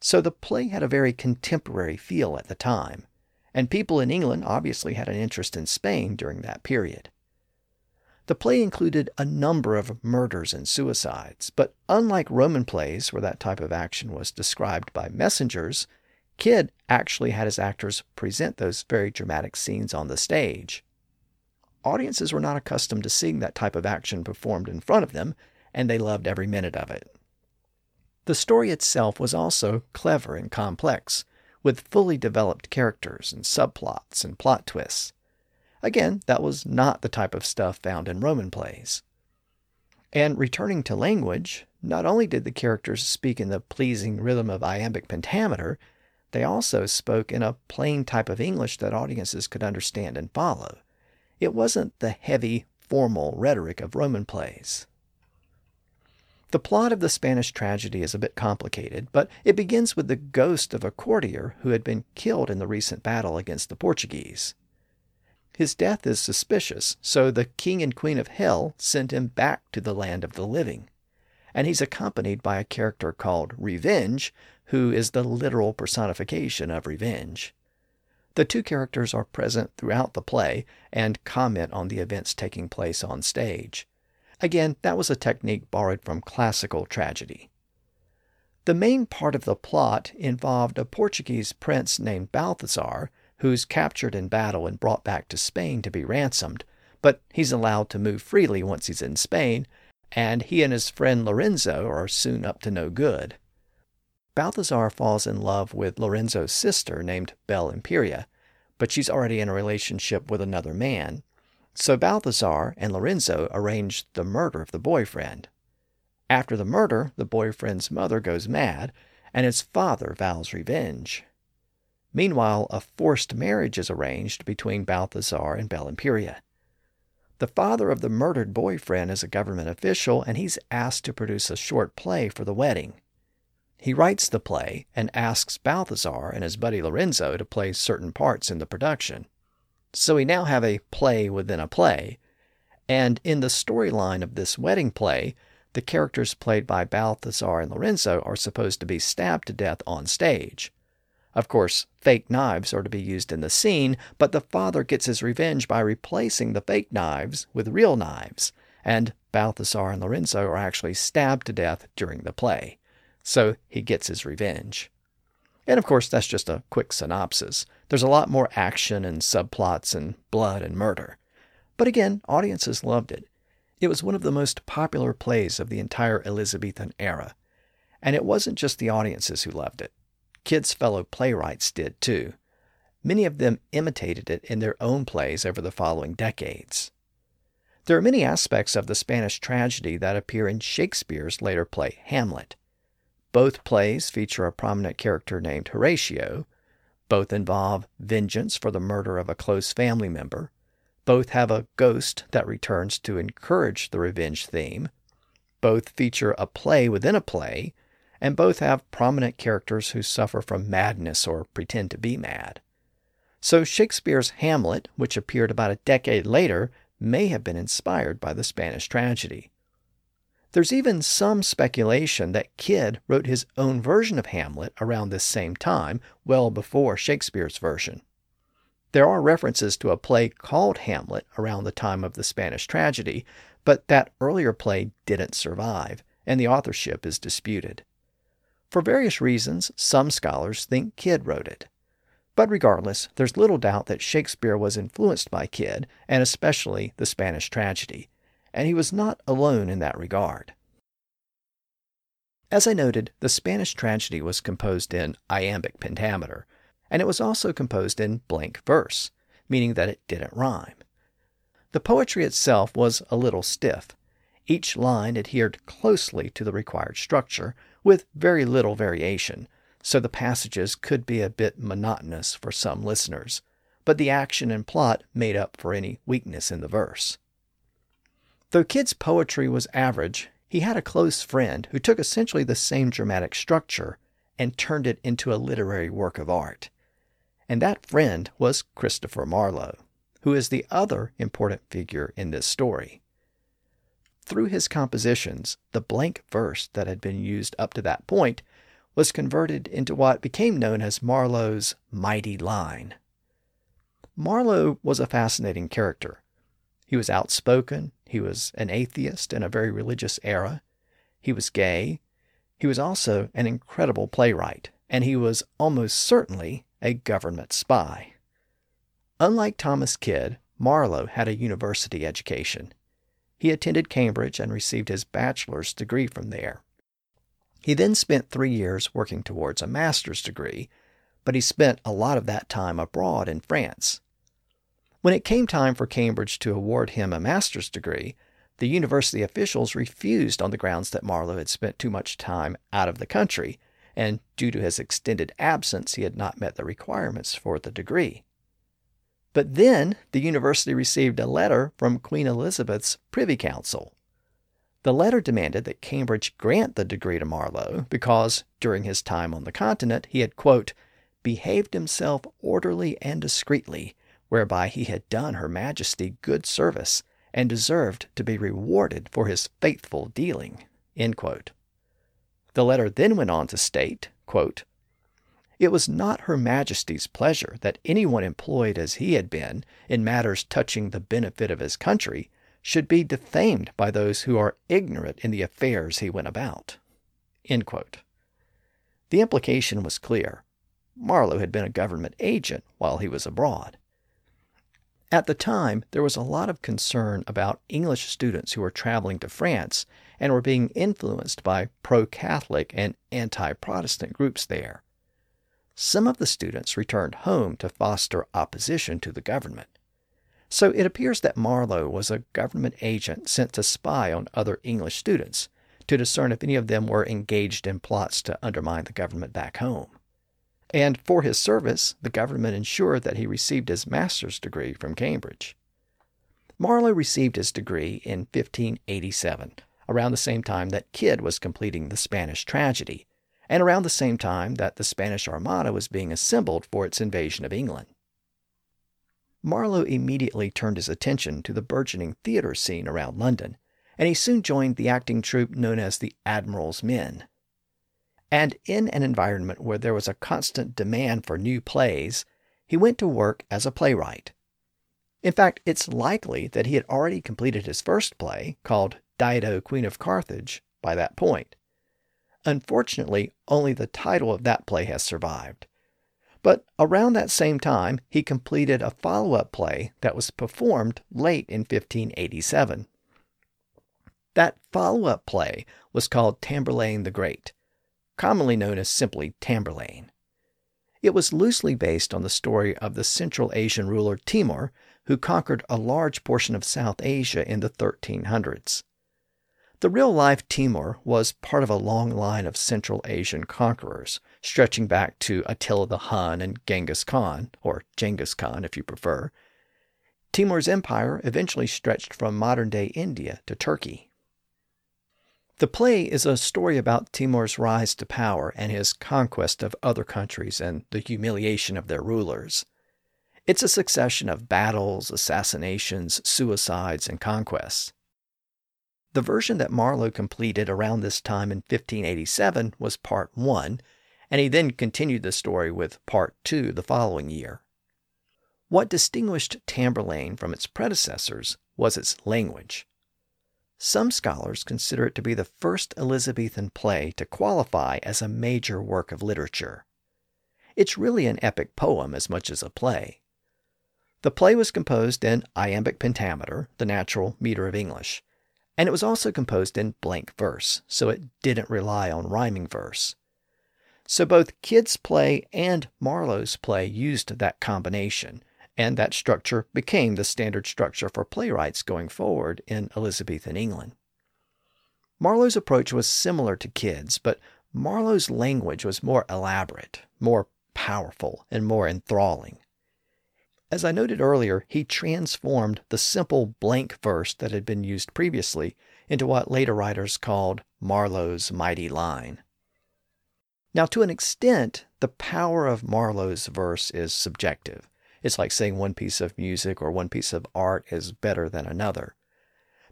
So the play had a very contemporary feel at the time, and people in England obviously had an interest in Spain during that period. The play included a number of murders and suicides, but unlike Roman plays where that type of action was described by messengers, Kyd actually had his actors present those very dramatic scenes on the stage. Audiences were not accustomed to seeing that type of action performed in front of them, and they loved every minute of it. The story itself was also clever and complex, with fully developed characters and subplots and plot twists. Again, that was not the type of stuff found in Roman plays. And returning to language, not only did the characters speak in the pleasing rhythm of iambic pentameter, they also spoke in a plain type of English that audiences could understand and follow. It wasn't the heavy, formal rhetoric of Roman plays. The plot of the Spanish Tragedy is a bit complicated, but it begins with the ghost of a courtier who had been killed in the recent battle against the Portuguese. His death is suspicious, so the king and queen of hell send him back to the land of the living, and he's accompanied by a character called Revenge, who is the literal personification of revenge. The two characters are present throughout the play and comment on the events taking place on stage. Again, that was a technique borrowed from classical tragedy. The main part of the plot involved a Portuguese prince named Balthazar, who's captured in battle and brought back to Spain to be ransomed, but he's allowed to move freely once he's in Spain, and he and his friend Lorenzo are soon up to no good. Balthazar falls in love with Lorenzo's sister named Bel-Imperia, but she's already in a relationship with another man. So Balthazar and Lorenzo arranged the murder of the boyfriend. After the murder, the boyfriend's mother goes mad, and his father vows revenge. Meanwhile, a forced marriage is arranged between Balthazar and Bel-Imperia. The father of the murdered boyfriend is a government official, and he's asked to produce a short play for the wedding. He writes the play and asks Balthazar and his buddy Lorenzo to play certain parts in the production. So we now have a play within a play, and in the storyline of this wedding play, the characters played by Balthazar and Lorenzo are supposed to be stabbed to death on stage. Of course, fake knives are to be used in the scene, but the father gets his revenge by replacing the fake knives with real knives, and Balthazar and Lorenzo are actually stabbed to death during the play. So he gets his revenge. And of course, that's just a quick synopsis. There's a lot more action and subplots and blood and murder. But again, audiences loved it. It was one of the most popular plays of the entire Elizabethan era. And it wasn't just the audiences who loved it. Kyd's fellow playwrights did too. Many of them imitated it in their own plays over the following decades. There are many aspects of the Spanish tragedy that appear in Shakespeare's later play, Hamlet. Both plays feature a prominent character named Horatio. Both involve vengeance for the murder of a close family member. Both have a ghost that returns to encourage the revenge theme. Both feature a play within a play. And both have prominent characters who suffer from madness or pretend to be mad. So Shakespeare's Hamlet, which appeared about a decade later, may have been inspired by the Spanish tragedy. There's even some speculation that Kyd wrote his own version of Hamlet around this same time, well before Shakespeare's version. There are references to a play called Hamlet around the time of the Spanish tragedy, but that earlier play didn't survive, and the authorship is disputed. For various reasons, some scholars think Kyd wrote it. But regardless, there's little doubt that Shakespeare was influenced by Kyd, and especially the Spanish tragedy, and he was not alone in that regard. As I noted, the Spanish tragedy was composed in iambic pentameter, and it was also composed in blank verse, meaning that it didn't rhyme. The poetry itself was a little stiff. Each line adhered closely to the required structure, with very little variation, so the passages could be a bit monotonous for some listeners, but the action and plot made up for any weakness in the verse. Though Kyd's poetry was average, he had a close friend who took essentially the same dramatic structure and turned it into a literary work of art. And that friend was Christopher Marlowe, who is the other important figure in this story. Through his compositions, the blank verse that had been used up to that point was converted into what became known as Marlowe's mighty line. Marlowe was a fascinating character. He was outspoken, he was an atheist in a very religious era, he was gay, he was also an incredible playwright, and he was almost certainly a government spy. Unlike Thomas Kyd, Marlowe had a university education. He attended Cambridge and received his bachelor's degree from there. He then spent three years working towards a master's degree, but he spent a lot of that time abroad in France. When it came time for Cambridge to award him a master's degree, the university officials refused on the grounds that Marlowe had spent too much time out of the country, and due to his extended absence, he had not met the requirements for the degree. But then the university received a letter from Queen Elizabeth's Privy Council. The letter demanded that Cambridge grant the degree to Marlowe because, during his time on the continent, he had, quote, behaved himself orderly and discreetly, whereby he had done Her Majesty good service and deserved to be rewarded for his faithful dealing, end quote. The letter then went on to state, quote, it was not Her Majesty's pleasure that anyone employed as he had been in matters touching the benefit of his country should be defamed by those who are ignorant in the affairs he went about. End quote. The implication was clear. Marlowe had been a government agent while he was abroad. At the time, there was a lot of concern about English students who were traveling to France and were being influenced by pro-Catholic and anti-Protestant groups there. Some of the students returned home to foster opposition to the government. So it appears that Marlowe was a government agent sent to spy on other English students, to discern if any of them were engaged in plots to undermine the government back home. And for his service, the government ensured that he received his master's degree from Cambridge. Marlowe received his degree in fifteen eighty-seven, around the same time that Kyd was completing the Spanish tragedy, and around the same time that the Spanish Armada was being assembled for its invasion of England. Marlowe immediately turned his attention to the burgeoning theater scene around London, and he soon joined the acting troupe known as the Admiral's Men. And in an environment where there was a constant demand for new plays, he went to work as a playwright. In fact, it's likely that he had already completed his first play, called Dido, Queen of Carthage, by that point. Unfortunately, only the title of that play has survived. But around that same time, he completed a follow-up play that was performed late in fifteen eighty-seven. That follow-up play was called Tamburlaine the Great, commonly known as simply Tamburlaine. It was loosely based on the story of the Central Asian ruler Timur, who conquered a large portion of South Asia in the thirteen hundreds. The real-life Timur was part of a long line of Central Asian conquerors, stretching back to Attila the Hun and Genghis Khan, or Genghis Khan if you prefer. Timur's empire eventually stretched from modern-day India to Turkey. The play is a story about Timur's rise to power and his conquest of other countries and the humiliation of their rulers. It's a succession of battles, assassinations, suicides, and conquests. The version that Marlowe completed around this time in fifteen eighty-seven was Part one, and he then continued the story with Part two the following year. What distinguished Tamburlaine from its predecessors was its language. Some scholars consider it to be the first Elizabethan play to qualify as a major work of literature. It's really an epic poem as much as a play. The play was composed in iambic pentameter, the natural meter of English, and it was also composed in blank verse, so it didn't rely on rhyming verse. So both Kyd's play and Marlowe's play used that combination, and that structure became the standard structure for playwrights going forward in Elizabethan England. Marlowe's approach was similar to Kyd's, but Marlowe's language was more elaborate, more powerful, and more enthralling. As I noted earlier, he transformed the simple blank verse that had been used previously into what later writers called Marlowe's mighty line. Now, to an extent, the power of Marlowe's verse is subjective. It's like saying one piece of music or one piece of art is better than another.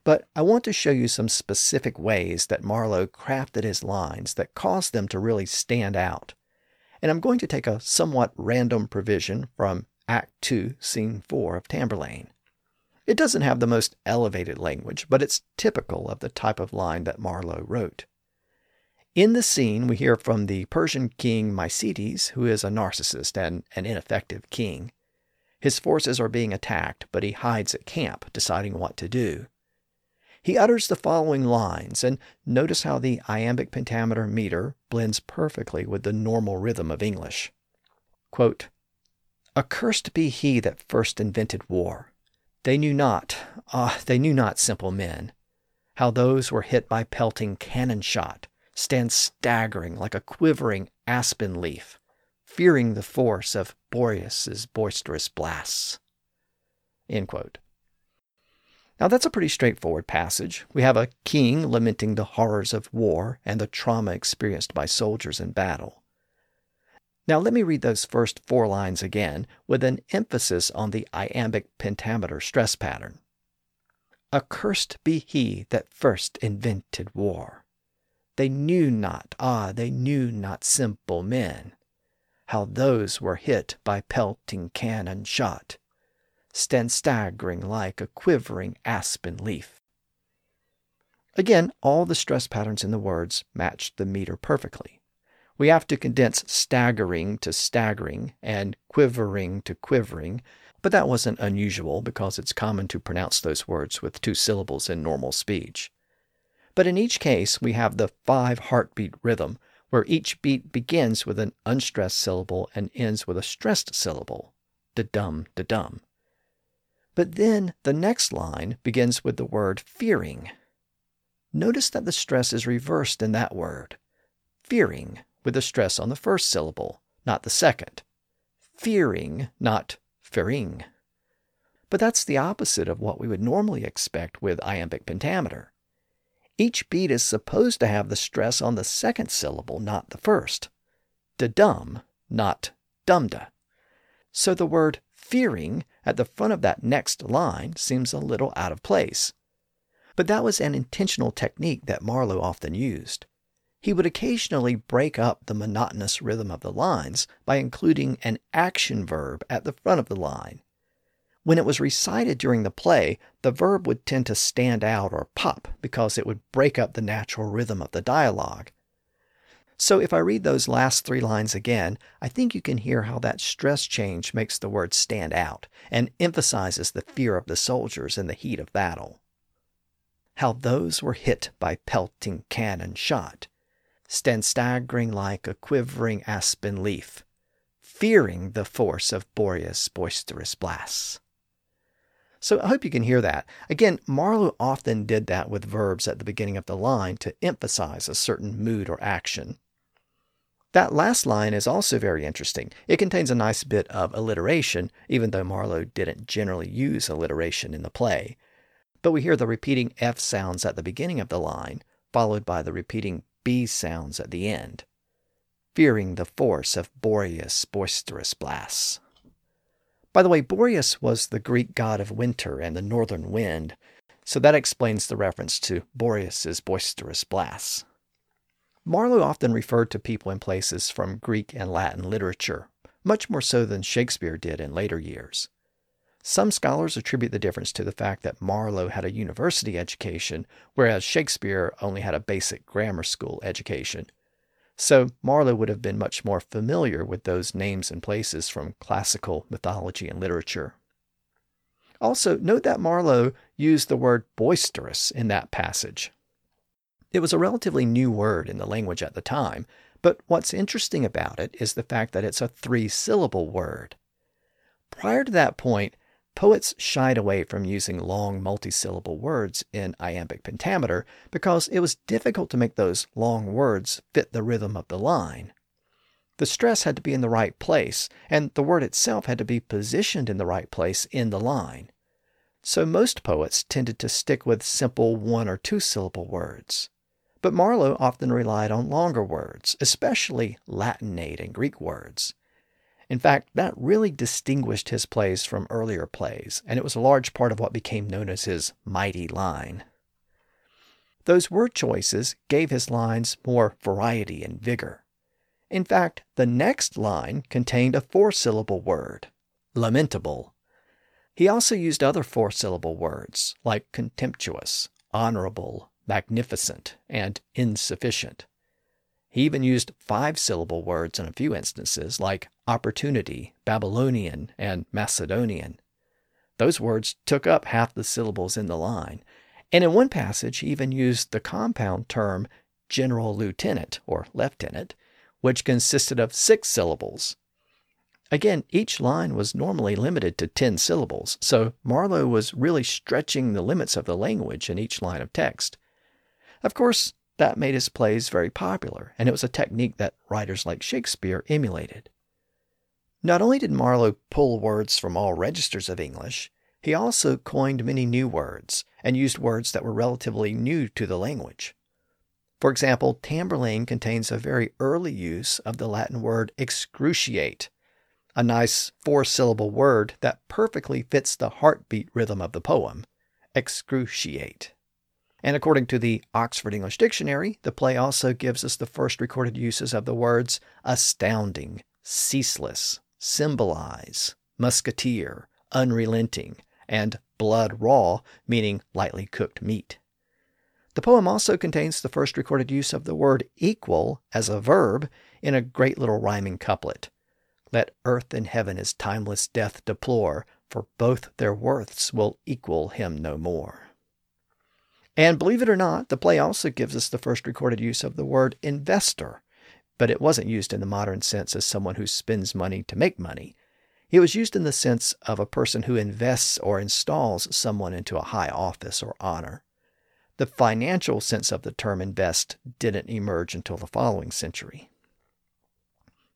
But I want to show you some specific ways that Marlowe crafted his lines that caused them to really stand out. And I'm going to take a somewhat random provision from Act two, Scene four of Tamburlaine. It doesn't have the most elevated language, but it's typical of the type of line that Marlowe wrote. In the scene, we hear from the Persian king Mycetes, who is a narcissist and an ineffective king. His forces are being attacked, but he hides at camp, deciding what to do. He utters the following lines, and notice how the iambic pentameter meter blends perfectly with the normal rhythm of English. Quote, "Accursed be he that first invented war. They knew not, ah, uh, they knew not simple men, how those were hit by pelting cannon shot, stand staggering like a quivering aspen leaf, fearing the force of Boreas's boisterous blasts." End quote. Now that's a pretty straightforward passage. We have a king lamenting the horrors of war and the trauma experienced by soldiers in battle. Now let me read those first four lines again with an emphasis on the iambic pentameter stress pattern. "Accursed be he that first invented war. They knew not, ah, they knew not simple men, how those were hit by pelting cannon shot, stand staggering like a quivering aspen leaf." Again, all the stress patterns in the words matched the meter perfectly. We have to condense staggering to staggering and quivering to quivering, but that wasn't unusual because it's common to pronounce those words with two syllables in normal speech. But in each case, we have the five heartbeat rhythm, where each beat begins with an unstressed syllable and ends with a stressed syllable, da-dum, da-dum. But then the next line begins with the word fearing. Notice that the stress is reversed in that word, fearing, with a stress on the first syllable, not the second. Fearing, not fearing. But that's the opposite of what we would normally expect with iambic pentameter. Each beat is supposed to have the stress on the second syllable, not the first. Da-dum, not dum-da. So the word fearing at the front of that next line seems a little out of place. But that was an intentional technique that Marlowe often used. He would occasionally break up the monotonous rhythm of the lines by including an action verb at the front of the line. When it was recited during the play, the verb would tend to stand out or pop because it would break up the natural rhythm of the dialogue. So if I read those last three lines again, I think you can hear how that stress change makes the words stand out and emphasizes the fear of the soldiers in the heat of battle. How those were hit by pelting cannon shot, stand staggering like a quivering aspen leaf, fearing the force of Boreas' boisterous blasts. So I hope you can hear that. Again, Marlowe often did that with verbs at the beginning of the line to emphasize a certain mood or action. That last line is also very interesting. It contains a nice bit of alliteration, even though Marlowe didn't generally use alliteration in the play. But we hear the repeating F sounds at the beginning of the line, followed by the repeating B sounds at the end. Fearing the force of Boreas' boisterous blasts. By the way, Boreas was the Greek god of winter and the northern wind, so that explains the reference to Boreas' boisterous blasts. Marlowe often referred to people and places from Greek and Latin literature, much more so than Shakespeare did in later years. Some scholars attribute the difference to the fact that Marlowe had a university education, whereas Shakespeare only had a basic grammar school education. So Marlowe would have been much more familiar with those names and places from classical mythology and literature. Also, note that Marlowe used the word boisterous in that passage. It was a relatively new word in the language at the time, but what's interesting about it is the fact that it's a three-syllable word. Prior to that point, poets shied away from using long multisyllable words in iambic pentameter because it was difficult to make those long words fit the rhythm of the line. The stress had to be in the right place, and the word itself had to be positioned in the right place in the line. So most poets tended to stick with simple one- or two-syllable words. But Marlowe often relied on longer words, especially Latinate and Greek words. In fact, that really distinguished his plays from earlier plays, and it was a large part of what became known as his mighty line. Those word choices gave his lines more variety and vigor. In fact, the next line contained a four-syllable word, lamentable. He also used other four-syllable words, like contemptuous, honorable, magnificent, and insufficient. He even used five-syllable words in a few instances, like opportunity, Babylonian, and Macedonian. Those words took up half the syllables in the line, and in one passage he even used the compound term general lieutenant, or lieutenant, which consisted of six syllables. Again, each line was normally limited to ten syllables, so Marlowe was really stretching the limits of the language in each line of text. Of course, that made his plays very popular, and it was a technique that writers like Shakespeare emulated. Not only did Marlowe pull words from all registers of English, he also coined many new words and used words that were relatively new to the language. For example, Tamburlaine contains a very early use of the Latin word excruciate, a nice four-syllable word that perfectly fits the heartbeat rhythm of the poem, excruciate. And according to the Oxford English Dictionary, the play also gives us the first recorded uses of the words astounding, ceaseless, symbolize, musketeer, unrelenting, and blood raw, meaning lightly cooked meat. The poem also contains the first recorded use of the word equal as a verb in a great little rhyming couplet. Let earth and heaven his timeless death deplore, for both their worths will equal him no more. And believe it or not, the play also gives us the first recorded use of the word investor, but it wasn't used in the modern sense as someone who spends money to make money. It was used in the sense of a person who invests or installs someone into a high office or honor. The financial sense of the term invest didn't emerge until the following century.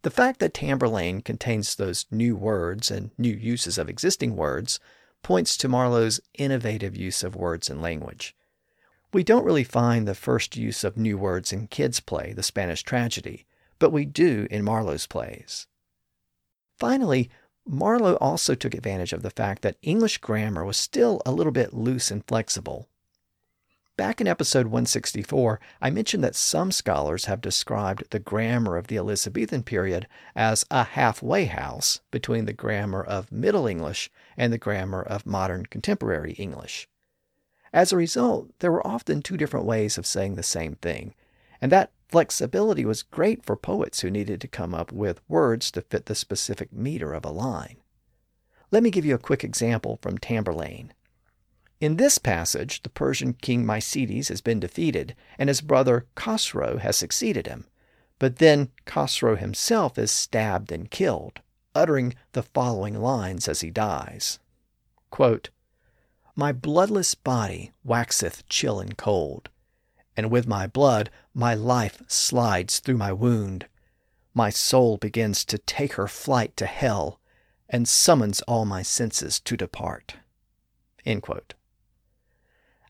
The fact that Tamburlaine contains those new words and new uses of existing words points to Marlowe's innovative use of words and language. We don't really find the first use of new words in Kyd's play, The Spanish Tragedy, but we do in Marlowe's plays. Finally, Marlowe also took advantage of the fact that English grammar was still a little bit loose and flexible. Back in episode one sixty-four, I mentioned that some scholars have described the grammar of the Elizabethan period as a halfway house between the grammar of Middle English and the grammar of modern contemporary English. As a result, there were often two different ways of saying the same thing, and that Flexibility was great for poets who needed to come up with words to fit the specific meter of a line. Let me give you a quick example from Tamburlaine. In this passage, the Persian king Mycetes has been defeated, and his brother Khosrow has succeeded him. But then Khosrow himself is stabbed and killed, uttering the following lines as he dies. Quote, "My bloodless body waxeth chill and cold, and with my blood my life slides through my wound. My soul begins to take her flight to hell, and summons all my senses to depart." End quote.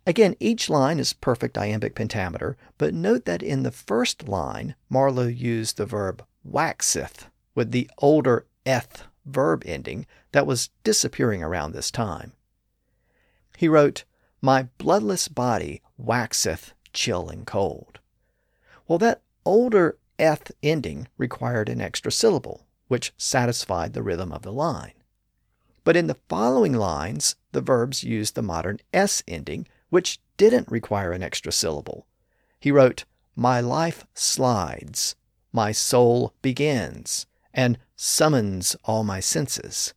Again, each line is perfect iambic pentameter, but note that in the first line, Marlowe used the verb waxeth with the older eth verb ending that was disappearing around this time. He wrote, "My bloodless body waxeth chill and cold." Well, that older eth ending required an extra syllable, which satisfied the rhythm of the line. But in the following lines, the verbs used the modern s ending, which didn't require an extra syllable. He wrote, "My life slides, my soul begins, and summons all my senses."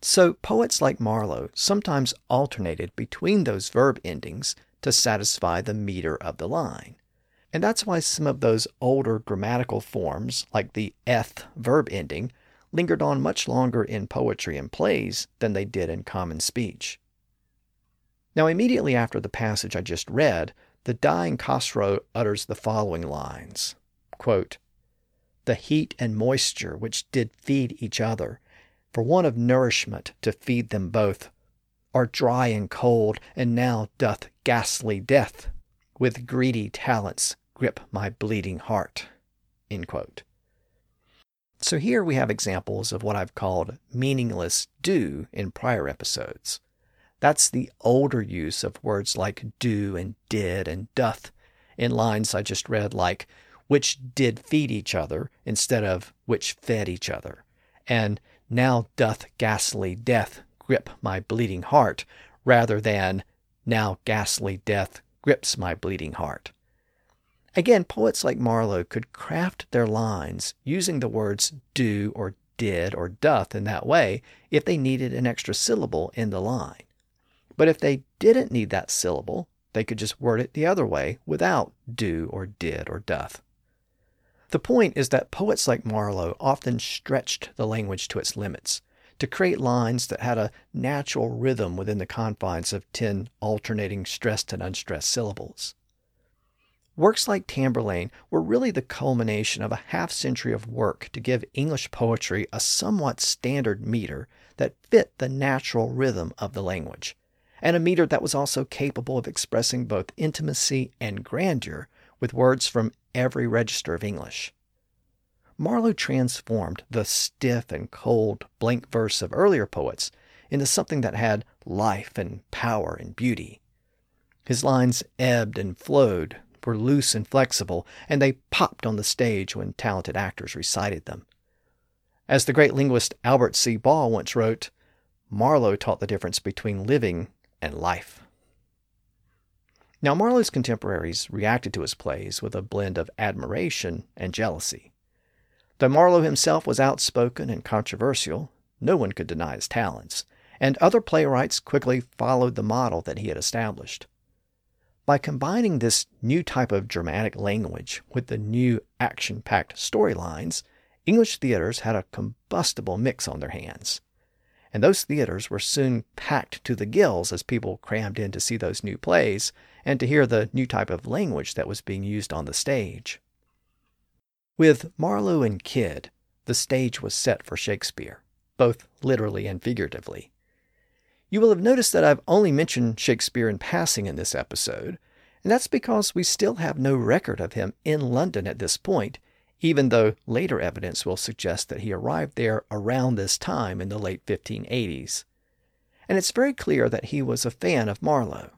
So poets like Marlowe sometimes alternated between those verb endings to satisfy the meter of the line. And that's why some of those older grammatical forms, like the eth verb ending, lingered on much longer in poetry and plays than they did in common speech. Now, immediately after the passage I just read, the dying Khosrow utters the following lines. Quote, "The heat and moisture which did feed each other, for want of nourishment to feed them both, are dry and cold, and now doth ghastly death, with greedy talents grip my bleeding heart." End quote. So here we have examples of what I've called meaningless do in prior episodes. That's the older use of words like do and did and doth in lines I just read, like which did feed each other instead of which fed each other. And now doth ghastly death grip my bleeding heart, rather than now ghastly death grips my bleeding heart. Again, poets like Marlowe could craft their lines using the words do or did or doth in that way if they needed an extra syllable in the line. But if they didn't need that syllable, they could just word it the other way without do or did or doth. The point is that poets like Marlowe often stretched the language to its limits to create lines that had a natural rhythm within the confines of ten alternating stressed and unstressed syllables. Works like Tamburlaine were really the culmination of a half-century of work to give English poetry a somewhat standard meter that fit the natural rhythm of the language, and a meter that was also capable of expressing both intimacy and grandeur with words from every register of English. Marlowe transformed the stiff and cold blank verse of earlier poets into something that had life and power and beauty. His lines ebbed and flowed, were loose and flexible, and they popped on the stage when talented actors recited them. As the great linguist Albert C. Ball once wrote, "Marlowe taught the difference between living and life." Now, Marlowe's contemporaries reacted to his plays with a blend of admiration and jealousy. Though Marlowe himself was outspoken and controversial, no one could deny his talents, and other playwrights quickly followed the model that he had established. By combining this new type of dramatic language with the new action-packed storylines, English theaters had a combustible mix on their hands. And those theaters were soon packed to the gills as people crammed in to see those new plays and to hear the new type of language that was being used on the stage. With Marlowe and Kyd, the stage was set for Shakespeare, both literally and figuratively. You will have noticed that I've only mentioned Shakespeare in passing in this episode, and that's because we still have no record of him in London at this point, even though later evidence will suggest that he arrived there around this time in the late fifteen eighties. And it's very clear that he was a fan of Marlowe.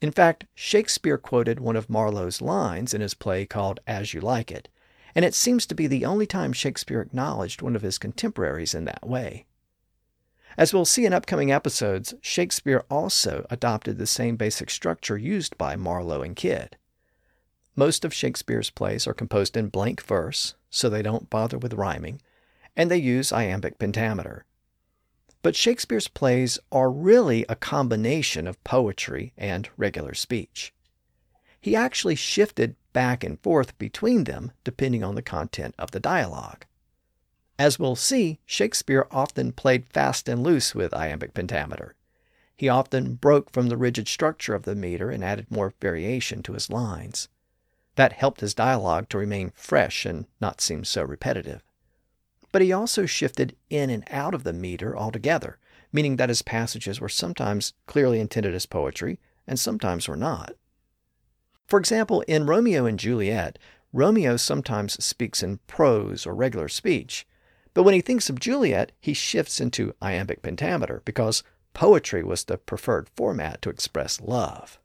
In fact, Shakespeare quoted one of Marlowe's lines in his play called As You Like It, and it seems to be the only time Shakespeare acknowledged one of his contemporaries in that way. As we'll see in upcoming episodes, Shakespeare also adopted the same basic structure used by Marlowe and Kyd. Most of Shakespeare's plays are composed in blank verse, so they don't bother with rhyming, and they use iambic pentameter. But Shakespeare's plays are really a combination of poetry and regular speech. He actually shifted back and forth between them depending on the content of the dialogue. As we'll see, Shakespeare often played fast and loose with iambic pentameter. He often broke from the rigid structure of the meter and added more variation to his lines. That helped his dialogue to remain fresh and not seem so repetitive. But he also shifted in and out of the meter altogether, meaning that his passages were sometimes clearly intended as poetry and sometimes were not. For example, in Romeo and Juliet, Romeo sometimes speaks in prose or regular speech, but when he thinks of Juliet, he shifts into iambic pentameter because poetry was the preferred format to express love.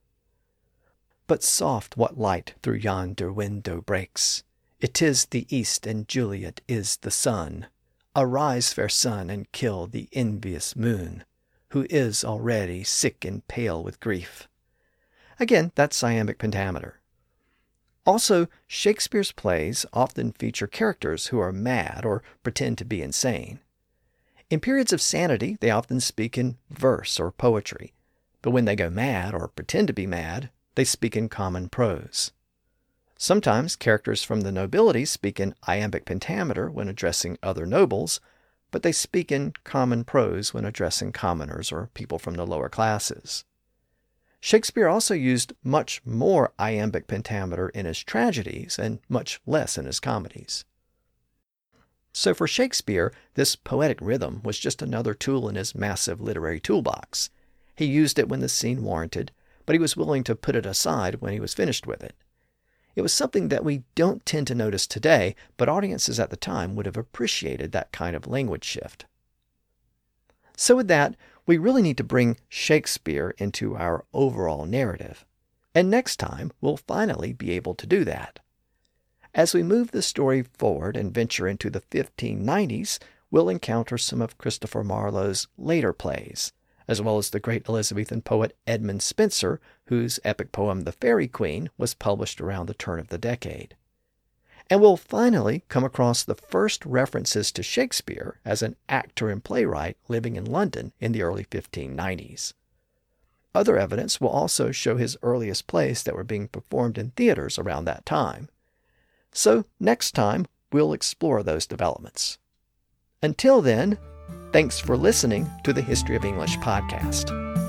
But soft what light through yonder window breaks. It is the east, and Juliet is the sun. Arise, fair sun, and kill the envious moon, who is already sick and pale with grief. Again, that's iambic pentameter. Also, Shakespeare's plays often feature characters who are mad or pretend to be insane. In periods of sanity, they often speak in verse or poetry, but when they go mad or pretend to be mad, they speak in common prose. Sometimes characters from the nobility speak in iambic pentameter when addressing other nobles, but they speak in common prose when addressing commoners or people from the lower classes. Shakespeare also used much more iambic pentameter in his tragedies and much less in his comedies. So for Shakespeare, this poetic rhythm was just another tool in his massive literary toolbox. He used it when the scene warranted, but he was willing to put it aside when he was finished with it. It was something that we don't tend to notice today, but audiences at the time would have appreciated that kind of language shift. So with that, we really need to bring Shakespeare into our overall narrative. And next time, we'll finally be able to do that. As we move the story forward and venture into the fifteen nineties, we'll encounter some of Christopher Marlowe's later plays, as well as the great Elizabethan poet Edmund Spenser, whose epic poem The Faerie Queene was published around the turn of the decade. And we'll finally come across the first references to Shakespeare as an actor and playwright living in London in the early fifteen nineties. Other evidence will also show his earliest plays that were being performed in theaters around that time. So next time, we'll explore those developments. Until then, thanks for listening to the History of English podcast.